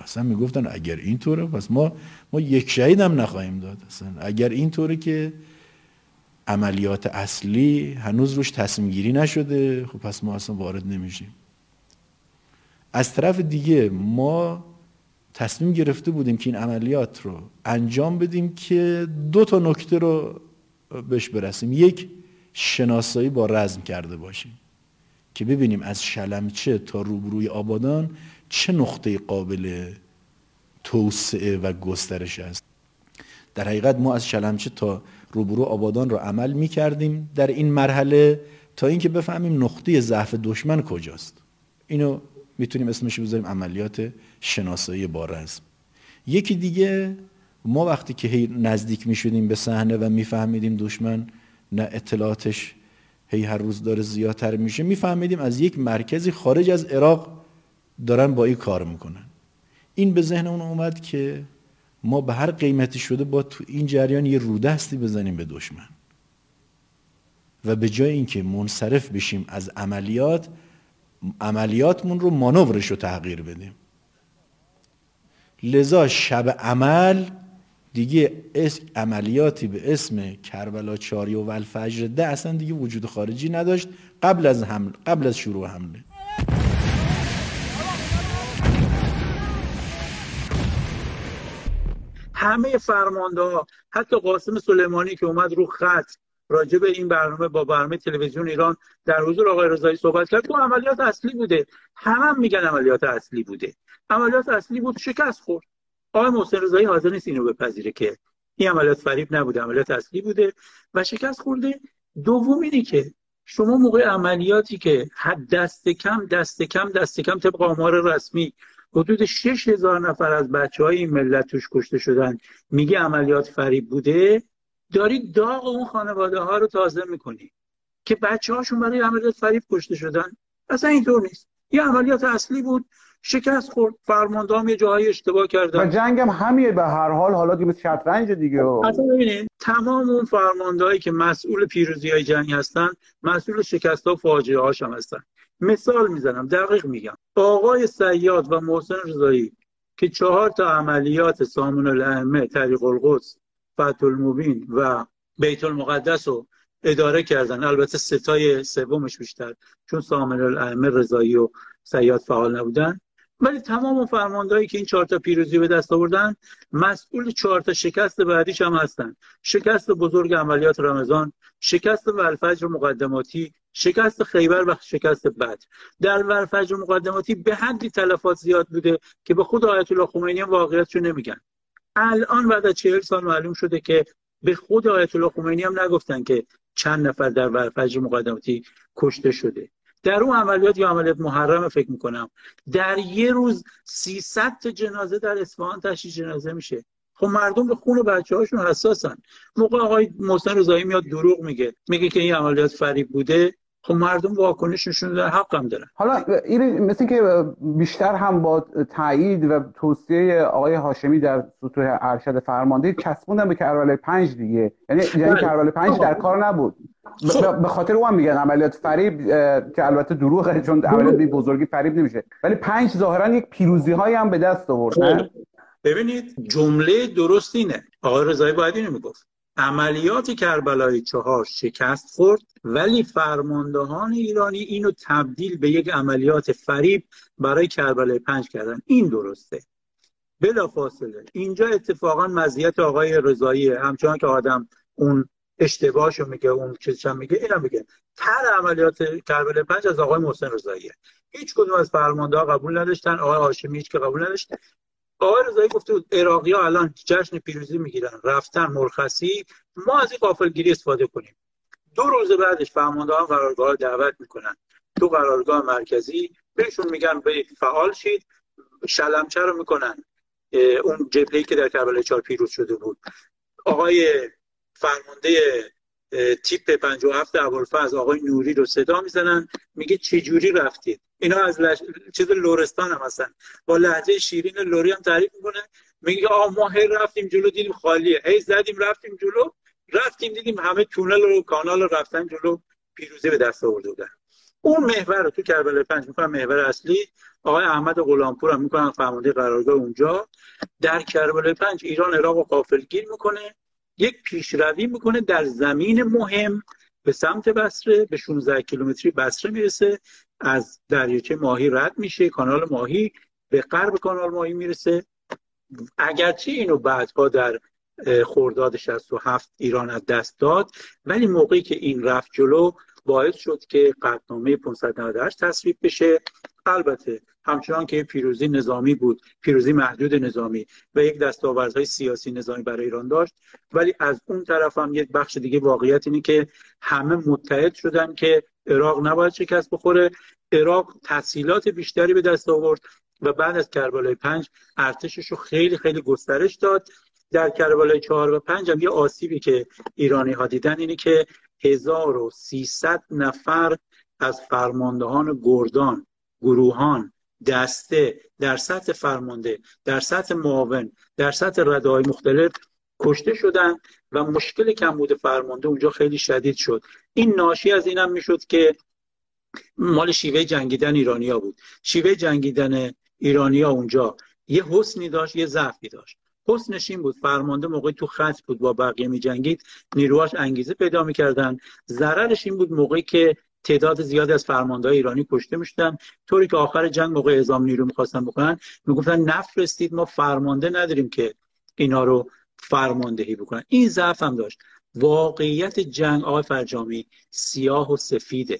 اصلا میگفتن اگر اینطوره پس ما یک شهید هم نخواهیم داد. اصلا اگر اینطوره که عملیات اصلی هنوز روش تصمیم گیری نشده، خب پس ما اصلا وارد نمیشیم. از طرف دیگه ما تصمیم گرفته بودیم که این عملیات رو انجام بدیم که 2 تا نکته رو بهش برسیم. یک، شناسایی با رزم کرده باشیم که ببینیم از شلمچه تا روبروی آبادان چه نقطه قابل توسعه و گسترش است. در حقیقت ما از شلمچه تا روبرو آبادان را عمل می کردیم در این مرحله، تا اینکه بفهمیم نقطه ضعف دشمن کجاست. اینو میتونیم اسمش بذاریم عملیات شناسایی با رزم. یکی دیگه، ما وقتی که نزدیک میشدیم به صحنه و میفهمیدیم دشمن نه اطلاعاتش هر روز داره زیادتر میشه، میفهمیدیم از یک مرکزی خارج از عراق دارن با این کار میکنن. این به ذهنمون اومد که ما به هر قیمتی شده با تو این جریان یه رودستی بزنیم به دشمن، و به جای اینکه منصرف بشیم از عملیاتمون رو مانورش رو تغییر بدیم. لذا شب عمل دیگه عملیاتی به اسم کربلا 4 و الفجر 10 اصلا دیگه وجود خارجی نداشت قبل از شروع حمله. همه فرمانده‌ها، حتی قاسم سلیمانی که اومد رو خط راجع به این برنامه با برنامه تلویزیون ایران در حضور آقای رضایی صحبت کرد، که عملیات اصلی بوده. همه میگن عملیات اصلی بوده، عملیات اصلی بود، شکست خورد. آقای محسن رضایی حاضر نیست اینو بپذیره که این عملیات فریب نبوده، عملیات اصلی بوده و شکست خورده. دوم اینه که شما موقع عملیاتی که حد دست کم طبق آمار رسمی حدود 6000 نفر از بچه‌های این ملت توش کشته شدن، میگه عملیات فریب بوده، داری داغ اون خانواده ها رو تازه میکنی که بچه هاشون برای عملیات فریب کشته شدن. اصلا اینطور نیست. یه عملیات اصلی بود، شکست خورد، فرماندهام یه جاهای اشتباه کردن و جنگم همیه به هر حال. حالا دیگه شطرنج دیگه اصلا ببینید، تمام اون فرماندهایی که مسئول پیروزی‌های جنگ هستن مسئول شکست‌ها و فاجعه‌هاش هم هستن. مثال میزنم، دقیق میگم، آقای صیاد و محسن رضایی که 4 عملیات سامون الائمه، طریق القدس، فتح المبین و بیت المقدس رو اداره کردن، البته ستای سومش بیشتر، چون سامن الائمه، رضایی و صیاد فعال نبودن، ولی تمام فرماندهایی که این 4 پیروزی به دست آوردن مسئول 4 شکست بعدیش هم هستن. شکست بزرگ عملیات رمضان، شکست الفجر مقدماتی، شکست خیبر و شکست بدر. در الفجر مقدماتی به حدی تلفات زیاد بوده که به خود آیت الله خمینی هم واقعیتشو نمیگن. الان بعد از 40 سال معلوم شده که به خود آیت الله خمینی هم نگفتن که چند نفر در الفجر مقدماتی کشته شده. در اون عملیات یا عملیات محرم فکر میکنم در یه روز 300 جنازه در اصفهان تشییع جنازه میشه. خب مردم به خون بچه‌هاشون حساسن. موقع آقای محسن رضایی میاد دروغ میگه که این عملیات فریب بوده. خب مردم واکنش نشون دادن، حقم دارن. حالا این مثل که بیشتر هم با تایید و توصیه آقای هاشمی در سطوح ارشد فرماندهی چسبوندن به کربلای 5 دیگه، یعنی کربلای 5 در کار نبود. به خاطر اون میگن عملیات فریب، که البته دروغه، چون عملیات به بزرگی فریب نمیشه، ولی 5 ظاهرا یک پیروزی‌هایی هم به دست آوردن. ببینید جمله درست اینه، آقای رضایی باید اینو میگفت، عملیات کربلای 4 شکست خورد، ولی فرماندهان ایرانی اینو تبدیل به یک عملیات فریب برای کربلای 5 کردن. این درسته. بلافاصله اینجا اتفاقا مزیت آقای رضایی، همچنان که آدم اون اشتباهشو میگه، اون چیزشم میگه، اینم میگه، تر عملیات کربلای 5 از آقای محسن رضاییه. هیچ کدوم از فرمانده‌ها قبول نداشتن، آقای هاشمی که قبول نداشت. آقای رضایی گفته بود عراقی‌ها الان جشن پیروزی میگیرن، رفتن مرخصی، ما از این غافلگیری استفاده کنیم. 2 روز بعدش فرماندهان قرارگاه دعوت میکنن، 2 قرارگاه مرکزی بهشون میگن برید فعال شید. شلمچه رو میکنن اون جبهه‌ای که در کربلای 4 پیروز شده بود. آقای فرمانده تیپ 57 ابوالفضل، آقای نوری رو صدا میزنن، میگه چه جوری رفتید اینا از چیز لرستان هم هستن، با لهجه شیرین لری هم تعریف میکنه، میگه آ ما هی رفتیم جلو دیدیم خالیه، هی زدیم رفتیم جلو، رفتیم دیدیم همه تونل و کانال رو رفتن جلو، پیروزی به دست آورده بودن. اون محور رو تو کربلای 5 میکنن محور اصلی، آقای احمد غلامپور هم میکنن فرمانده قرارگاه اونجا. در کربلای 5 ایران عراق غافلگیر میکنه، یک پیشروی میکنه در زمین مهم به سمت بصره، به 16 کیلومتری بصره میرسه، از دریاچه ماهی رد میشه، کانال ماهی، به غرب کانال ماهی میرسه. اگرچه اینو بعدها در خرداد 67 ایران از دست داد، ولی موقعی که این رفت جلو باعث شد که قطعنامه 598 تصویب بشه، البته همچنان که پیروزی نظامی بود، پیروزی محدود نظامی و یک دستاوردهای سیاسی نظامی برای ایران داشت، ولی از اون طرف هم یک بخش دیگه واقعیت اینه که همه متحد شدن که عراق نباید شکست بخوره. عراق تسهیلات بیشتری به دست آورد و بعد از کربلای 5 ارتشش رو خیلی خیلی گسترش داد. در کربلای 4 و 5 هم یه آسیبی که ایرانی ها دیدن اینه که 1300 نفر از فرماندهان گردان، گروهان، دسته، در سطح فرمانده، در سطح معاون، در سطح رده‌های مختلف کشته شدن و مشکل کمبود فرمانده اونجا خیلی شدید شد. این ناشی از اینم میشد که مال شیوه جنگیدن ایرانیا بود. شیوه جنگیدن ایرانیا اونجا یه حسنی داشت، یه ضعفی داشت. حسنش این بود فرمانده موقعی تو خط بود با بقیه می‌جنگید، نیروهاش انگیزه پیدا می‌کردن. ضررش این بود موقعی که تعداد زیادی از فرمانده‌های ایرانی کشته می‌شدن، طوری که آخر جنگ موقع اعزام نیرو می‌خواستن بکنن، می‌گفتن نفرستید، ما فرمانده نداریم که اینا رو فرماندهی بکنن. این ضعف هم داشت. واقعیت جنگ آقای فرجامی سیاه و سفیده.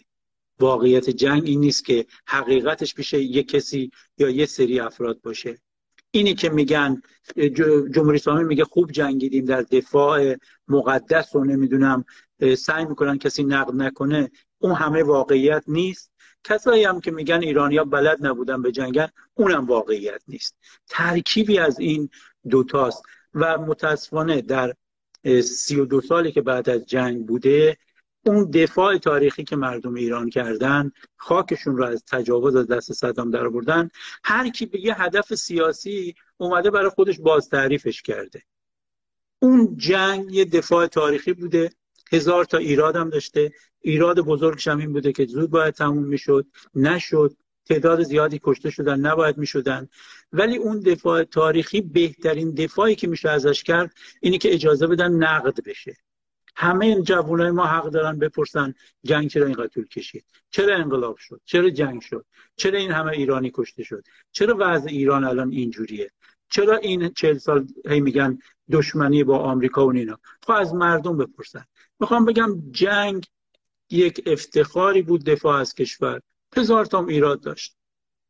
واقعیت جنگ این نیست که حقیقتش بشه یک کسی یا یه سری افراد باشه. اینی که میگن جمهوری اسلامی میگه خوب جنگیدیم در دفاع مقدس رو نمیدونم سعی میکنن کسی نقد نکنه، اون همه واقعیت نیست. کسایی هم که میگن ایرانیا بلد نبودن به جنگن، اونم واقعیت نیست. ترکیبی از این دوتاست و متاسفانه در 32 سالی که بعد از جنگ بوده، اون دفاع تاریخی که مردم ایران کردن، خاکشون رو از تجاوز از دست صدام درآوردن، هر کی به یه هدف سیاسی اومده برای خودش باز تعریفش کرده. اون جنگ یه دفاع تاریخی بوده، 1000 تا ایراد هم داشته. ایراد بزرگش هم این بوده که زود باید تموم میشد، نشد. تعداد زیادی کشته شدن، نباید میشدن. ولی اون دفاع تاریخی بهترین دفاعی که میشه ازش کرد اینی که اجازه بدن نقد بشه. همه این جوانای ما حق دارن بپرسن جنگ چرا اینقدر طول کشید، چرا انقلاب شد، چرا جنگ شد، چرا این همه ایرانی کشته شد، چرا وضع ایران الان اینجوریه، چرا این 40 سال هی میگن دشمنی با آمریکا و اینا. خب از مردم بپرسن. میخوام بگم جنگ یک افتخاری بود، دفاع از کشور. 1000 تا ایراد داشت.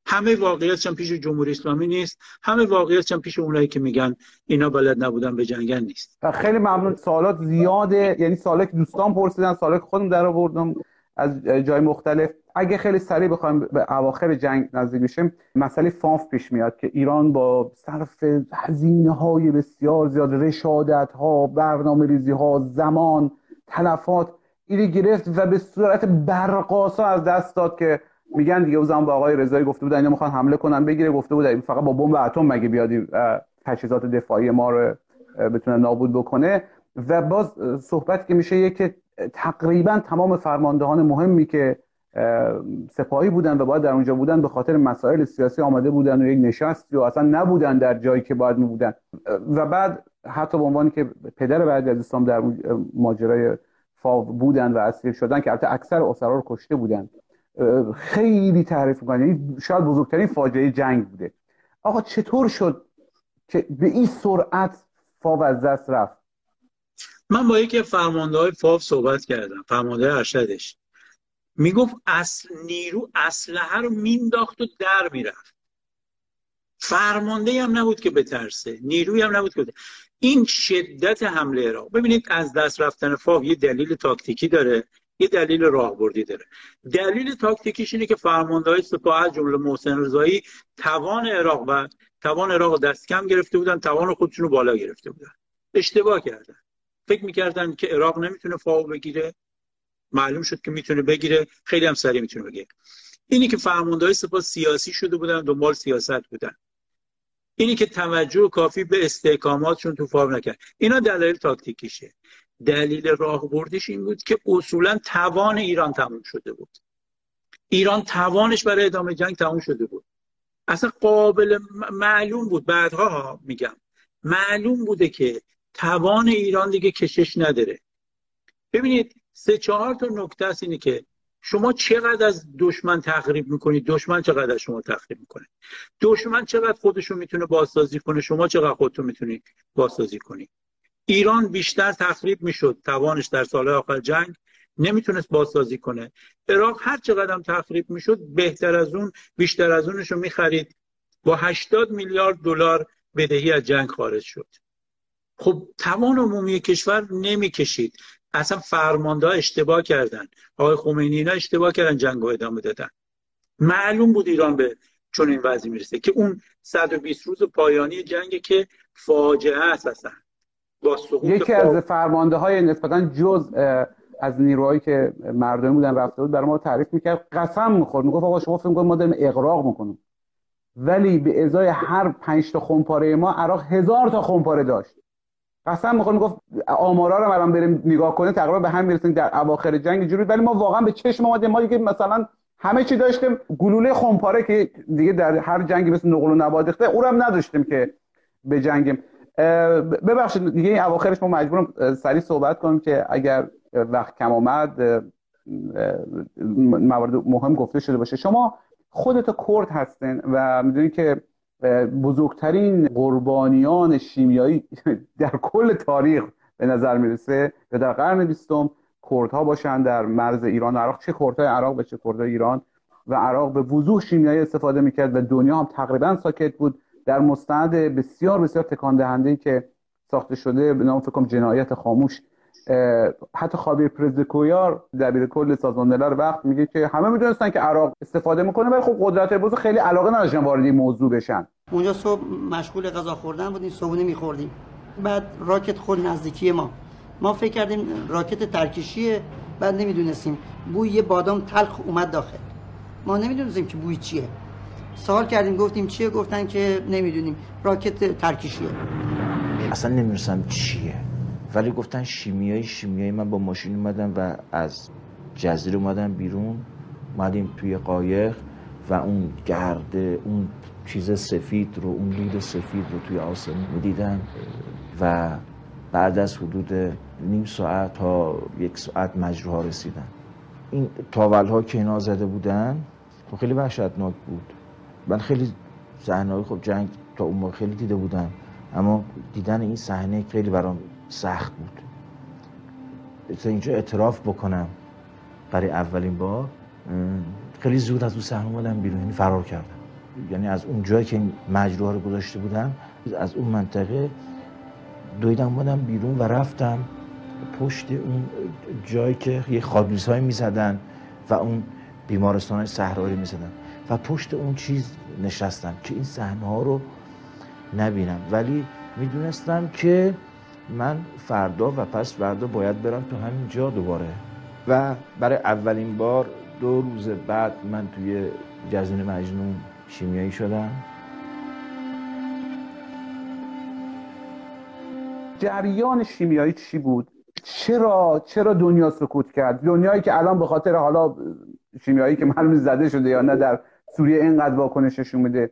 همه واقعیتش هم پیش جمهوری اسلامی نیست، همه واقعیتش هم پیش اونایی که میگن اینا بلد نبودن به جنگن نیست. خیلی ممنون. سوالات زیاده، یعنی سوالی که دوستان پرسیدن، سوالی که خودم درآوردم از جای مختلف. اگه خیلی سریع بخوایم به اواخر جنگ نزدیک بشیم، مسئله فاو پیش میاد که ایران با صرف هزینه‌های بسیار زیاد، رشادت‌ها، برنامه‌ریزی‌ها، زمان، تلفات، ایران گرفت و به صورت برق‌آسا از دست داد که میگن دیگه. اون زمان با آقای رضایی گفته بودن اینا میخوان حمله کنن بگیره، گفته بود فقط با بمب اتم مگه بیادی تجهیزات دفاعی ما رو بتونه نابود بکنه. و باز صحبت که میشه یک تقریبا تمام فرماندهان مهمی که سپاهی بودن و باید در اونجا بودن به خاطر مسائل سیاسی آمده بودن و یک نشستی و اصلا نبودن در جایی که باید بودن. و بعد حتی به عنوان که پدر بعد از اسلام در ماجرای فاو بودن و اسیر شدن که البته اکثر اسرا رو کشته بودن، خیلی تعریف می‌کنه. یعنی شاید بزرگترین فاجعه جنگ بوده. آقا چطور شد که به این سرعت فاو از دست رفت؟ من با یکی فرمانده‌های فاو صحبت کردم، فرمانده ارشدش میگفت اصل نیرو اسلحه رو مینداخت و در میرفت. فرمانده‌ای هم نبود که بترسه، نیرویی هم نبود که بترسه. این شدت حمله عراق. ببینید از دست رفتن فاو یه دلیل تاکتیکی داره، یه دلیل راهبردی داره. دلیل تاکتیکیش اینه که فرمانده‌های سپاه از جمله محسن رضایی توان عراق دست کم گرفته بودن، توان خودشون رو بالا گرفته بودن. اشتباه کردن. فکر می‌کردن که عراق نمیتونه فاو بگیره. معلوم شد که میتونه بگیره، خیلی هم سریع میتونه بگیره. اینی که فرمانده‌های سپاه سیاسی شده بودن، دنبال سیاست بودن. اینی که توجه کافی به استحکاماتشون تو فاو نکرد. اینا دلیل تاکتیکیشه. دلیل راهبردیش این بود که اصولا توان ایران تموم شده بود. ایران توانش برای ادامه جنگ تموم شده بود. اصلا قابل معلوم بود، بعدها میگم معلوم بوده که توان ایران دیگه کشش نداره. ببینید 3-4 تا نکته است. اینه که شما چقدر از دشمن تخریب میکنید، دشمن چقدر از شما تخریب میکنه، دشمن چقدر خودشو میتونه بازسازی کنه، شما چقدر خودتون میتونید بازسازی کنید. ایران بیشتر تخریب میشد توانش در سالهای آخر جنگ نمیتونست بازسازی کنه. عراق هر چقدر هم تخریب میشد بهتر از اون، بیشتر از اونشو میخرید. با 80 میلیارد دلار بدهی از جنگ خارج شد. خب توان عمومی کشور نمیکشید. اصلا فرمانده‌ها اشتباه کردن، آقای خمینی اینا اشتباه کردن، جنگو ادامه دادن. معلوم بود ایران به چون این وضعی میرسه که اون 120 روز پایانی جنگ که فاجعه است اصلا. با سقوط یکی از فرمانده‌های نسبتاً جز از نیروهایی که مردمی بودن رفته بود برای ما تعریف میکرد، قسم میخورد، میگفت آقا شما فکر میکنید ما داریم اغراق میکنیم، ولی به ازای هر 5 تا خمپاره ما عراق 1000 تا خمپاره داشت. قسم میخورد میگفت آمارا رو الان بریم نگاه کنیم تقریبا به هم میرسیم در اواخر جنگ جوری، ولی ما واقعا به چشم اومد ما دیگه مثلا همه چی داشتیم، گلوله خمپاره که دیگه در هر جنگی مثل نقل و نبادخته اونم نداشتیم که به جنگیم. ببخشید دیگه این اواخرش ما مجبورم سریع صحبت کنیم که اگر وقت کم آمد موارد مهم گفته شده باشه. شما خودت کرد هستین و میدونین که بزرگترین قربانیان شیمیایی در کل تاریخ به نظر میرسه که در قرن 20 کردها باشن در مرز ایران و عراق، چه کردهای عراق به چه کردهای ایران. و عراق به وضوح شیمیایی استفاده میکرد و دنیا هم تقریبا ساکت بود در مستند بسیار بسیار تکان دهنده‌ای که ساخته شده به نام فکر کنم جنایت خاموش. حتی خابیر پرزدکویار دبیر کل سازمان ملل وقت میگه که همه میدونستن که عراق استفاده میکنه، ولی خب قدرت بزرگ خیلی علاقه نداشتن وارد این موضوع بشن. اونجا صبح مشغول غذا خوردن بودیم، صبحونه میخوردیم، بعد راکت خود نزدیکی ما فکر کردیم راکت ترکیشیه، بعد نمیدونستیم بوی یه بادام تلخ اومد داخل، ما نمیدونستیم که بوی چیه، سوال کردیم گفتیم چیه، گفتن که نمیدونیم راکت ترکیشیه. اصلا نمیدونستم چیه ولی گفتن شیمیایی. من با ماشین اومدم و از جزیره اومدم بیرون، اومدیم توی قایق و اون گرده، اون چیز سفید رو، اون دود سفید رو توی آسمون میدیدم و بعد از حدود نیم ساعت تا 1 ساعت مجروحا رسیدن. این تاول‌ها که اینا زده بودن خب خیلی وحشتناک بود. من خیلی صحنه‌های خب جنگ تا اون موقع خیلی دیده بودم، اما دیدن این صحنه خیلی برام سخت بود. تا اینجا اعتراف بکنم برای اولین بار خیلی زود از اون صحنه اومدم بیرون، یعنی فرار کردم. یعنی از اون جایی که مجروحا رو گذاشته بودن، از اون منطقه دویدم بودم بیرون و رفتم پشت اون جایی که یه خاکریزهای میزدن و اون بیمارستانهای صحرایی میزدن و پشت اون چیز نشستم که این صحنه ها رو نبینم، ولی میدونستم که من فردا و پس فردا باید برم تو همین جا دوباره. و برای اولین بار 2 روز بعد من توی جزیره مجنون شیمیایی شدم. جریان شیمیایی چی بود؟ چرا دنیا سکوت کرد؟ دنیایی که الان به خاطر حالا شیمیایی که معلوم زده شده یا نه در سوریه اینقدر واکنششون میده،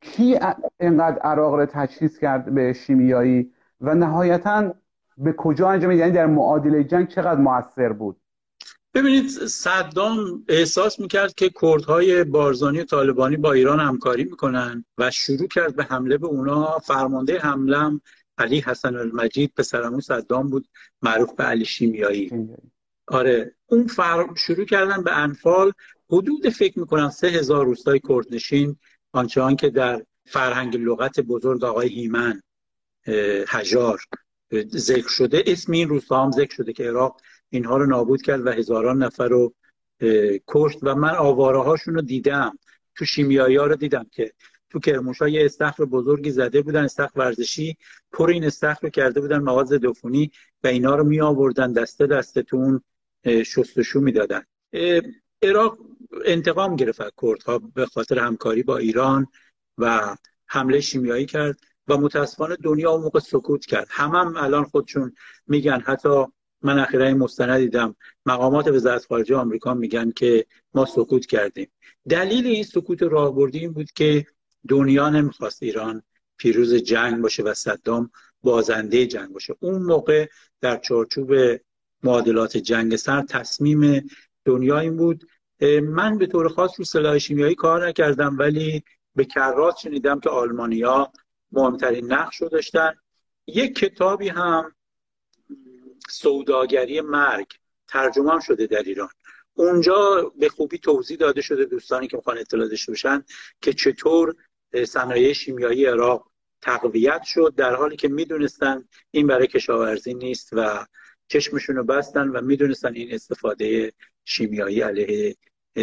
کی اینقدر عراق رو تجهیز کرد به شیمیایی و نهایتاً به کجا انجام؟ یعنی در معادله جنگ چقدر مؤثر بود؟ ببینید صدام احساس میکرد که کردهای بارزانی و طالبانی با ایران همکاری میکنن و شروع کرد به حمله به اونا. فرمانده حمله علی حسن المجید پسرعمو صدام بود، معروف به علی شیمیایی. آره اون شروع کردن به انفال. حدود فکر میکنم 3000 روستای کردنشین، آنچنان که در فرهنگ لغت بزرگ آقای هیمن هجار ذکر شده، اسم این روستا هم ذکر شده که عراق اینها رو نابود کرد و هزاران نفر رو کشت. و من آواره هاشون رو دیدم، تو شیمیایی ها رو دیدم که تو کرمانشاه یه استخر بزرگی زده بودن، استخر ورزشی، پر این استخر رو کرده بودن مواد ضدعفونی و اینا رو می آوردن دسته دسته تو اون شستشو میدادن. عراق انتقام گرفت از کردها به خاطر همکاری با ایران و حمله شیمیایی کرد و متاسفانه دنیا اون موقع سکوت کرد. هم الان خودشون میگن، حتی من اخیراً این مستند دیدم مقامات وزارت خارجه آمریکا میگن که ما سکوت کردیم. دلیل این سکوت راهبردی این بود که دنیا نمیخواست ایران پیروز جنگ باشه و صدام بازنده جنگ باشه. اون موقع در چارچوب معادلات جنگ سرد تصمیم دنیا این بود. من به طور خاص رو سلاح شیمیایی کار نکردم، ولی به کرات شنیدم که آلمانیا مهمترین نقش رو داشتن. یک کتابی هم سوداگری مرگ ترجمه هم شده در ایران. اونجا به خوبی توضیح داده شده، دوستانی که میخوان اطلاع داشته باشن، که چطور صنایع شیمیایی عراق تقویت شد، در حالی که میدونستن این برای کشاورزی نیست و چشمشون رو بستن و میدونستن این استفاده شیمیایی علیه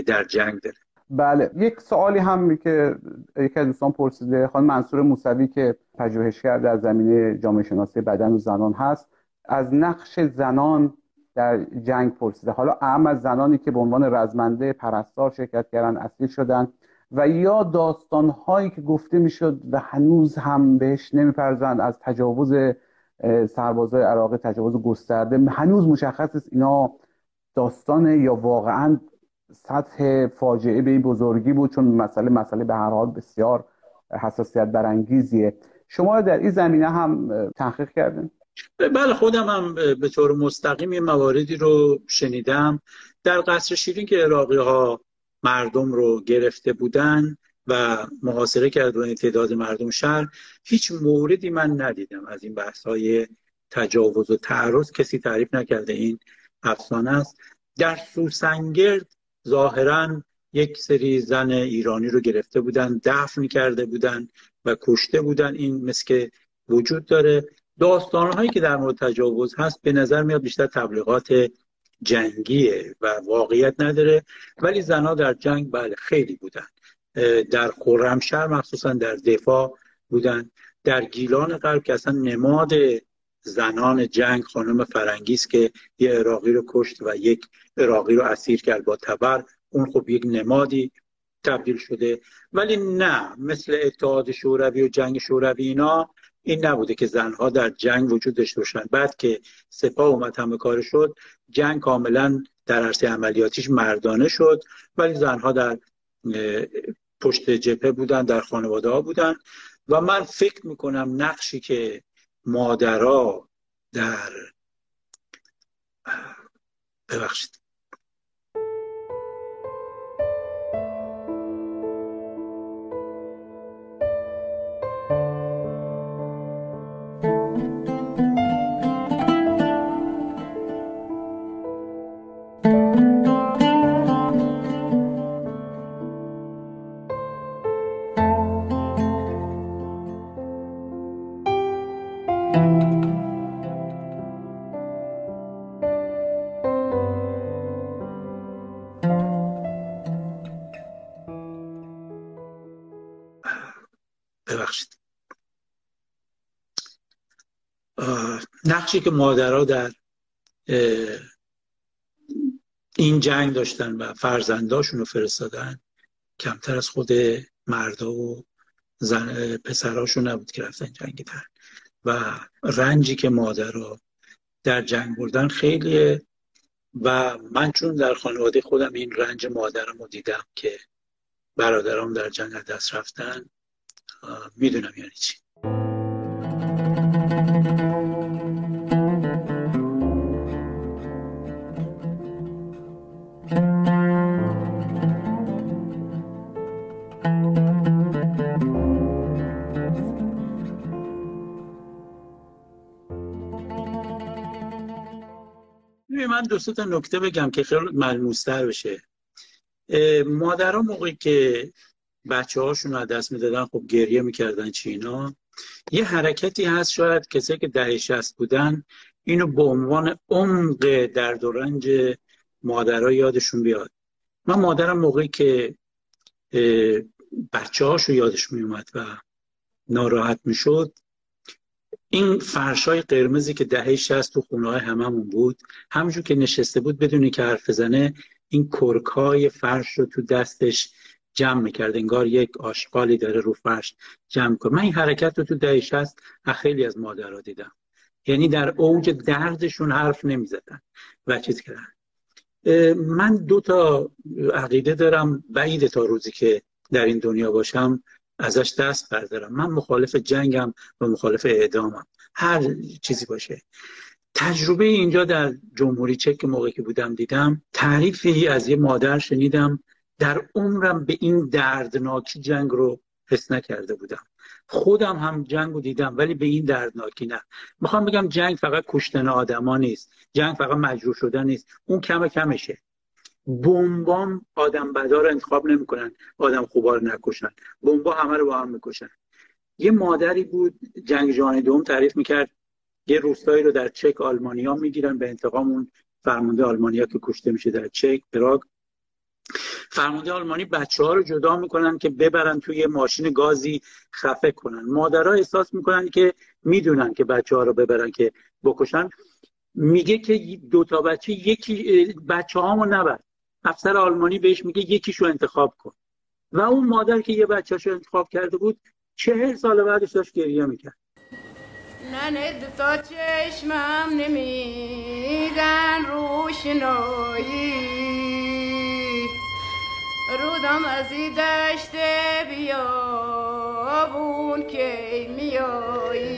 در جنگ داره. بله، یک سوالی هم که یک از دوستان پرسیده، خانم منصور موسوی که پژوهشگر در زمینه جامعه شناسی بدن و زنان هست، از نقش زنان در جنگ پرسیده. حالا اهم از زنانی که به عنوان رزمنده، پرستار شرکت کردن، اسیر شدن، و یا داستان‌هایی که گفته می‌شد و هنوز هم بهش نمی‌پردازند، از تجاوز سربازای عراقی، تجاوز گسترده، هنوز مشخص است اینا داستانه یا واقعاً سطح فاجعه به این بزرگی بود، چون مسئله به هر حال بسیار حساسیت برانگیزیه. شما در این زمینه هم تحقیق کردین؟ بله، خودم هم به طور مستقیم این مواردی رو شنیدم. در قصر شیرین که عراقی‌ها مردم رو گرفته بودن و محاصره کردن تعداد مردم شهر، هیچ موردی من ندیدم از این بحث‌های تجاوز و تعرض، کسی تعریف نکرده، این افسانه است. در سوسنگرد ظاهراً یک سری زن ایرانی رو گرفته بودن، دفن کرده بودن و کشته بودن، این مثل که وجود داره. داستان‌هایی که در مورد تجاوز هست به نظر میاد بیشتر تبلیغات جنگیه و واقعیت نداره، ولی زنها در جنگ بله خیلی بودن، در خرمشهر مخصوصا در دفاع بودن، در گیلان غرب که اصلا نماد زنان جنگ خانم فرنگیست که یه عراقی رو کشت و یک عراقی رو اسیر کرد با تبر، اون خب یک نمادی تبدیل شده. ولی نه مثل اتحاد شوروی و جنگ شوروی اینا، این نبوده که زنها در جنگ وجود داشته باشن. بعد که سپاه اومد همه کار شد، جنگ کاملا در عرصه عملیاتیش مردانه شد، ولی زنها در پشت جبهه بودن، در خانواده ها بودن. و من فکر میکنم نقشی که مادرها در ببخشید نقشی که مادرها در این جنگ داشتن و فرزنداشون رو فرستادن کمتر از خود مردا و پسراشون نبود که رفتن جنگیدن، و رنجی که مادرها در جنگ بردن خیلیه. و من چون در خانواده خودم این رنج مادرم رو دیدم که برادرام در جنگ از دست رفتن، میدونم یعنی چی. من دو سه تا نکته بگم که خیلی ملموس‌تر بشه. مادرها موقعی که بچه‌هاشون رو از دست می‌دادن خب گریه می‌کردن چینا. یه حرکتی هست، شاید کسایی که دهه 60 بودن اینو به عنوان عمق درد و رنج مادرها یادشون بیاد. من مادرم موقعی که بچه‌هاش رو یادش میومد و ناراحت میشد، این فرشای قرمزی که دهه 60 تو خونه‌های هممون بود، همونجور که نشسته بود بدون که حرف بزنه این کرکای فرش رو تو دستش جمع می‌کرد، انگار یک آشغالی داره رو فرش جمع می‌کنه. من این حرکت رو تو دهه 60 خیلی از مادرها دیدم، یعنی در اوج دردشون حرف نمی‌زدن و چیز کردن. من دو تا عقیده دارم، بعید تا روزی که در این دنیا باشم ازش دست بردارم. من مخالف جنگم و مخالف اعدامم، هر چیزی باشه. تجربه اینجا در جمهوری چک موقعی که بودم دیدم، تعریفی از یه مادر شنیدم، در عمرم به این دردناکی جنگ رو حس نکرده بودم. خودم هم جنگو دیدم ولی به این دردناکی نه. میخوام بگم جنگ فقط کشتن آدما نیست، جنگ فقط مجروح شدن نیست، اون کم کمشه. بمبام آدم بدا رو انتخاب نمیکنن، آدم خوبا رو نکشن، بمبا همه رو با هم میکشن. یه مادری بود جنگ جهانی دوم تعریف میکرد، یه روستایی رو در چک آلمانیا میگیرن به انتقام اون فرمانده آلمانیا که کشته میشه در چک پراگ. فرمانده آلمانی بچه‌ها رو جدا میکنن که ببرن توی ماشین گازی خفه کنن. مادرها احساس میکنن که میدونن که بچه‌ها رو ببرن که بکشن. میگه که دو تا بچه، یکی بچه‌هامو نبر. افسر آلمانی بهش میگه یکیشو انتخاب کن. و اون مادر که یه بچه‌شو انتخاب کرده بود 40 سال بعدش داشت گریه میکرد. نه دو تا چشمم نمیدن روشنایی، رودم از این دشت بیابون که میایی.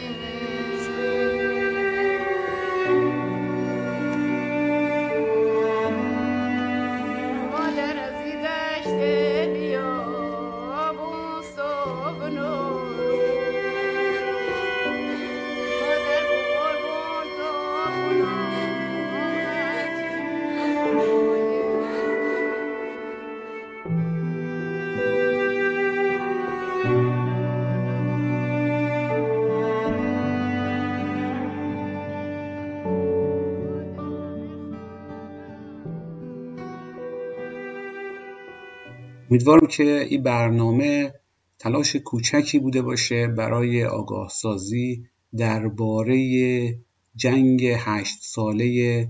امیدوارم که این برنامه تلاش کوچکی بوده باشه برای آگاهسازی درباره جنگ 8 ساله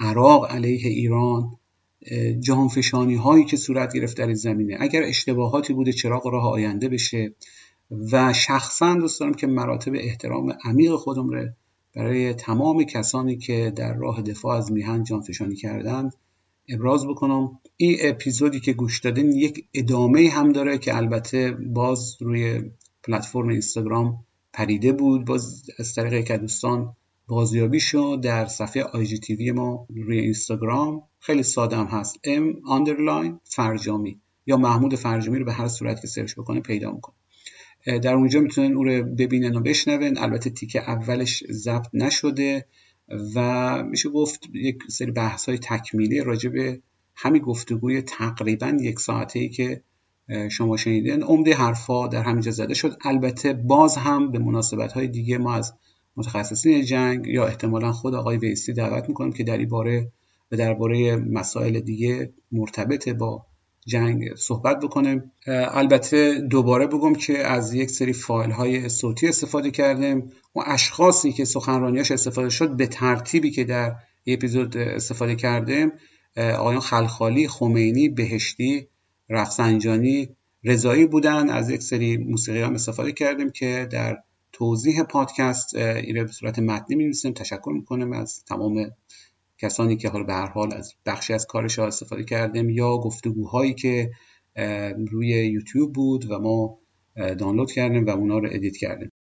عراق علیه ایران، جهانفشانی هایی که صورت گرفت در این زمینه، اگر اشتباهاتی بوده چراغ راه آینده بشه. و شخصا دوست دارم که مراتب احترام عمیق خودم رو برای تمام کسانی که در راه دفاع از میهن جانفشانی کردند ابراز بکنم. این اپیزودی که گوش دادین یک ادامه هم داره که البته باز روی پلتفرم اینستاگرام پریده بود، باز از طریق یک دوستان بازیابی شد در صفحه IGTV ما روی اینستاگرام. خیلی ساده هم هست، m_فرجامی یا محمود فرجامی رو به هر صورت که سرچ بکنه پیدا میکنه. در اونجا میتونن اون رو ببینن و بشنون. البته تیکه اولش ضبط نشده و میشه گفت یک سری بحث‌های تکمیلی راجع به همین گفتگوی تقریباً 1 ساعته‌ای که شما شنیدین، عمده حرفا در همینجا زده شد. البته باز هم به مناسبت‌های دیگه ما از متخصصین جنگ یا احتمالاً خود آقای ویسی دعوت می‌کنیم که در این باره و درباره مسائل دیگه مرتبط با جنگ صحبت بکنیم. البته دوباره بگم که از یک سری فایل‌های صوتی استفاده کردیم. اون اشخاصی که سخنرانیاش استفاده شد به ترتیبی که در اپیزود استفاده کردیم، آقایان خلخالی، خمینی، بهشتی، رفسنجانی، رضایی بودن. از یک سری موسیقی هم استفاده کردیم که در توضیح پادکست اینو به صورت متنی می‌نویسیم. تشکر می‌کنم از تمام کسانی که حالا به هر حال از بخشی از کارش استفاده کردیم یا گفتگوهایی که روی یوتیوب بود و ما دانلود کردیم و اونا رو ادیت کردیم.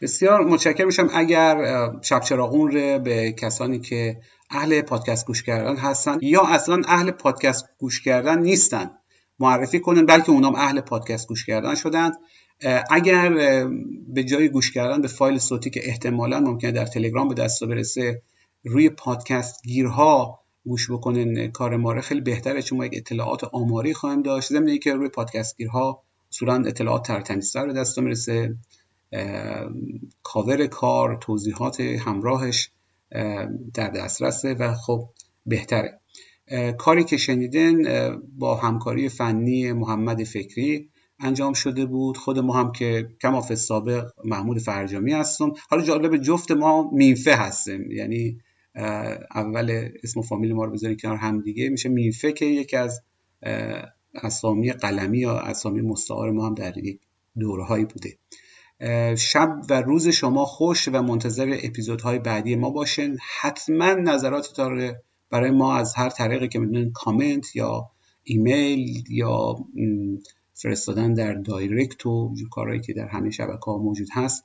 بسیار متشکرم میشم اگر شب چراغون رو به کسانی که اهل پادکست گوش کردن هستن یا اصلا اهل پادکست گوش کردن نیستن معرفی کنن، بلکه اونام اهل پادکست گوش کردن شدند. اگر به جای گوش کردن به فایل صوتی که احتمالاً ممکنه در تلگرام به دست برسه روی پادکست گیرها گوش بکنن کار ما رو، خیلی بهتره، چون ما یک اطلاعات آماری خواهیم داشت. ضمن اینکه روی پادکست گیرها اصولاً اطلاعات ترتمیزتر به دست میرسه، کاور کار، توضیحات همراهش در دسترسه و خب بهتره. کاری که شنیدن با همکاری فنی محمد فکری انجام شده بود. خود ما هم که کماف سابق محمود فرجامی هستم. حالا جالب جفت ما مینفه هستیم، یعنی اول اسم و فامیل ما رو بذاریم کنار هم دیگه میشه مینفه که یکی از اسامی قلمی یا اسامی مستعار ما هم در یک دوره‌ای بوده. شب و روز شما خوش و منتظر اپیزودهای بعدی ما باشین. حتما نظراتتون رو برای ما از هر طریقی که می‌دونین، کامنت یا ایمیل یا فرستادن در دایرکت و کارهایی که در همین شبکه‌ها موجود هست،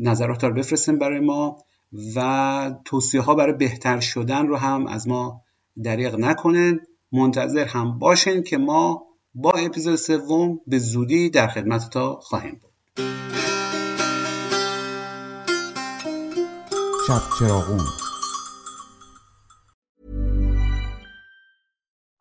نظرات رو بفرستین برای ما. و توصیه ها برای بهتر شدن رو هم از ما دریغ نکنن. منتظر هم باشین که ما با اپیزود سوم به زودی در خدمت تا خواهیم بود. شب چراغون.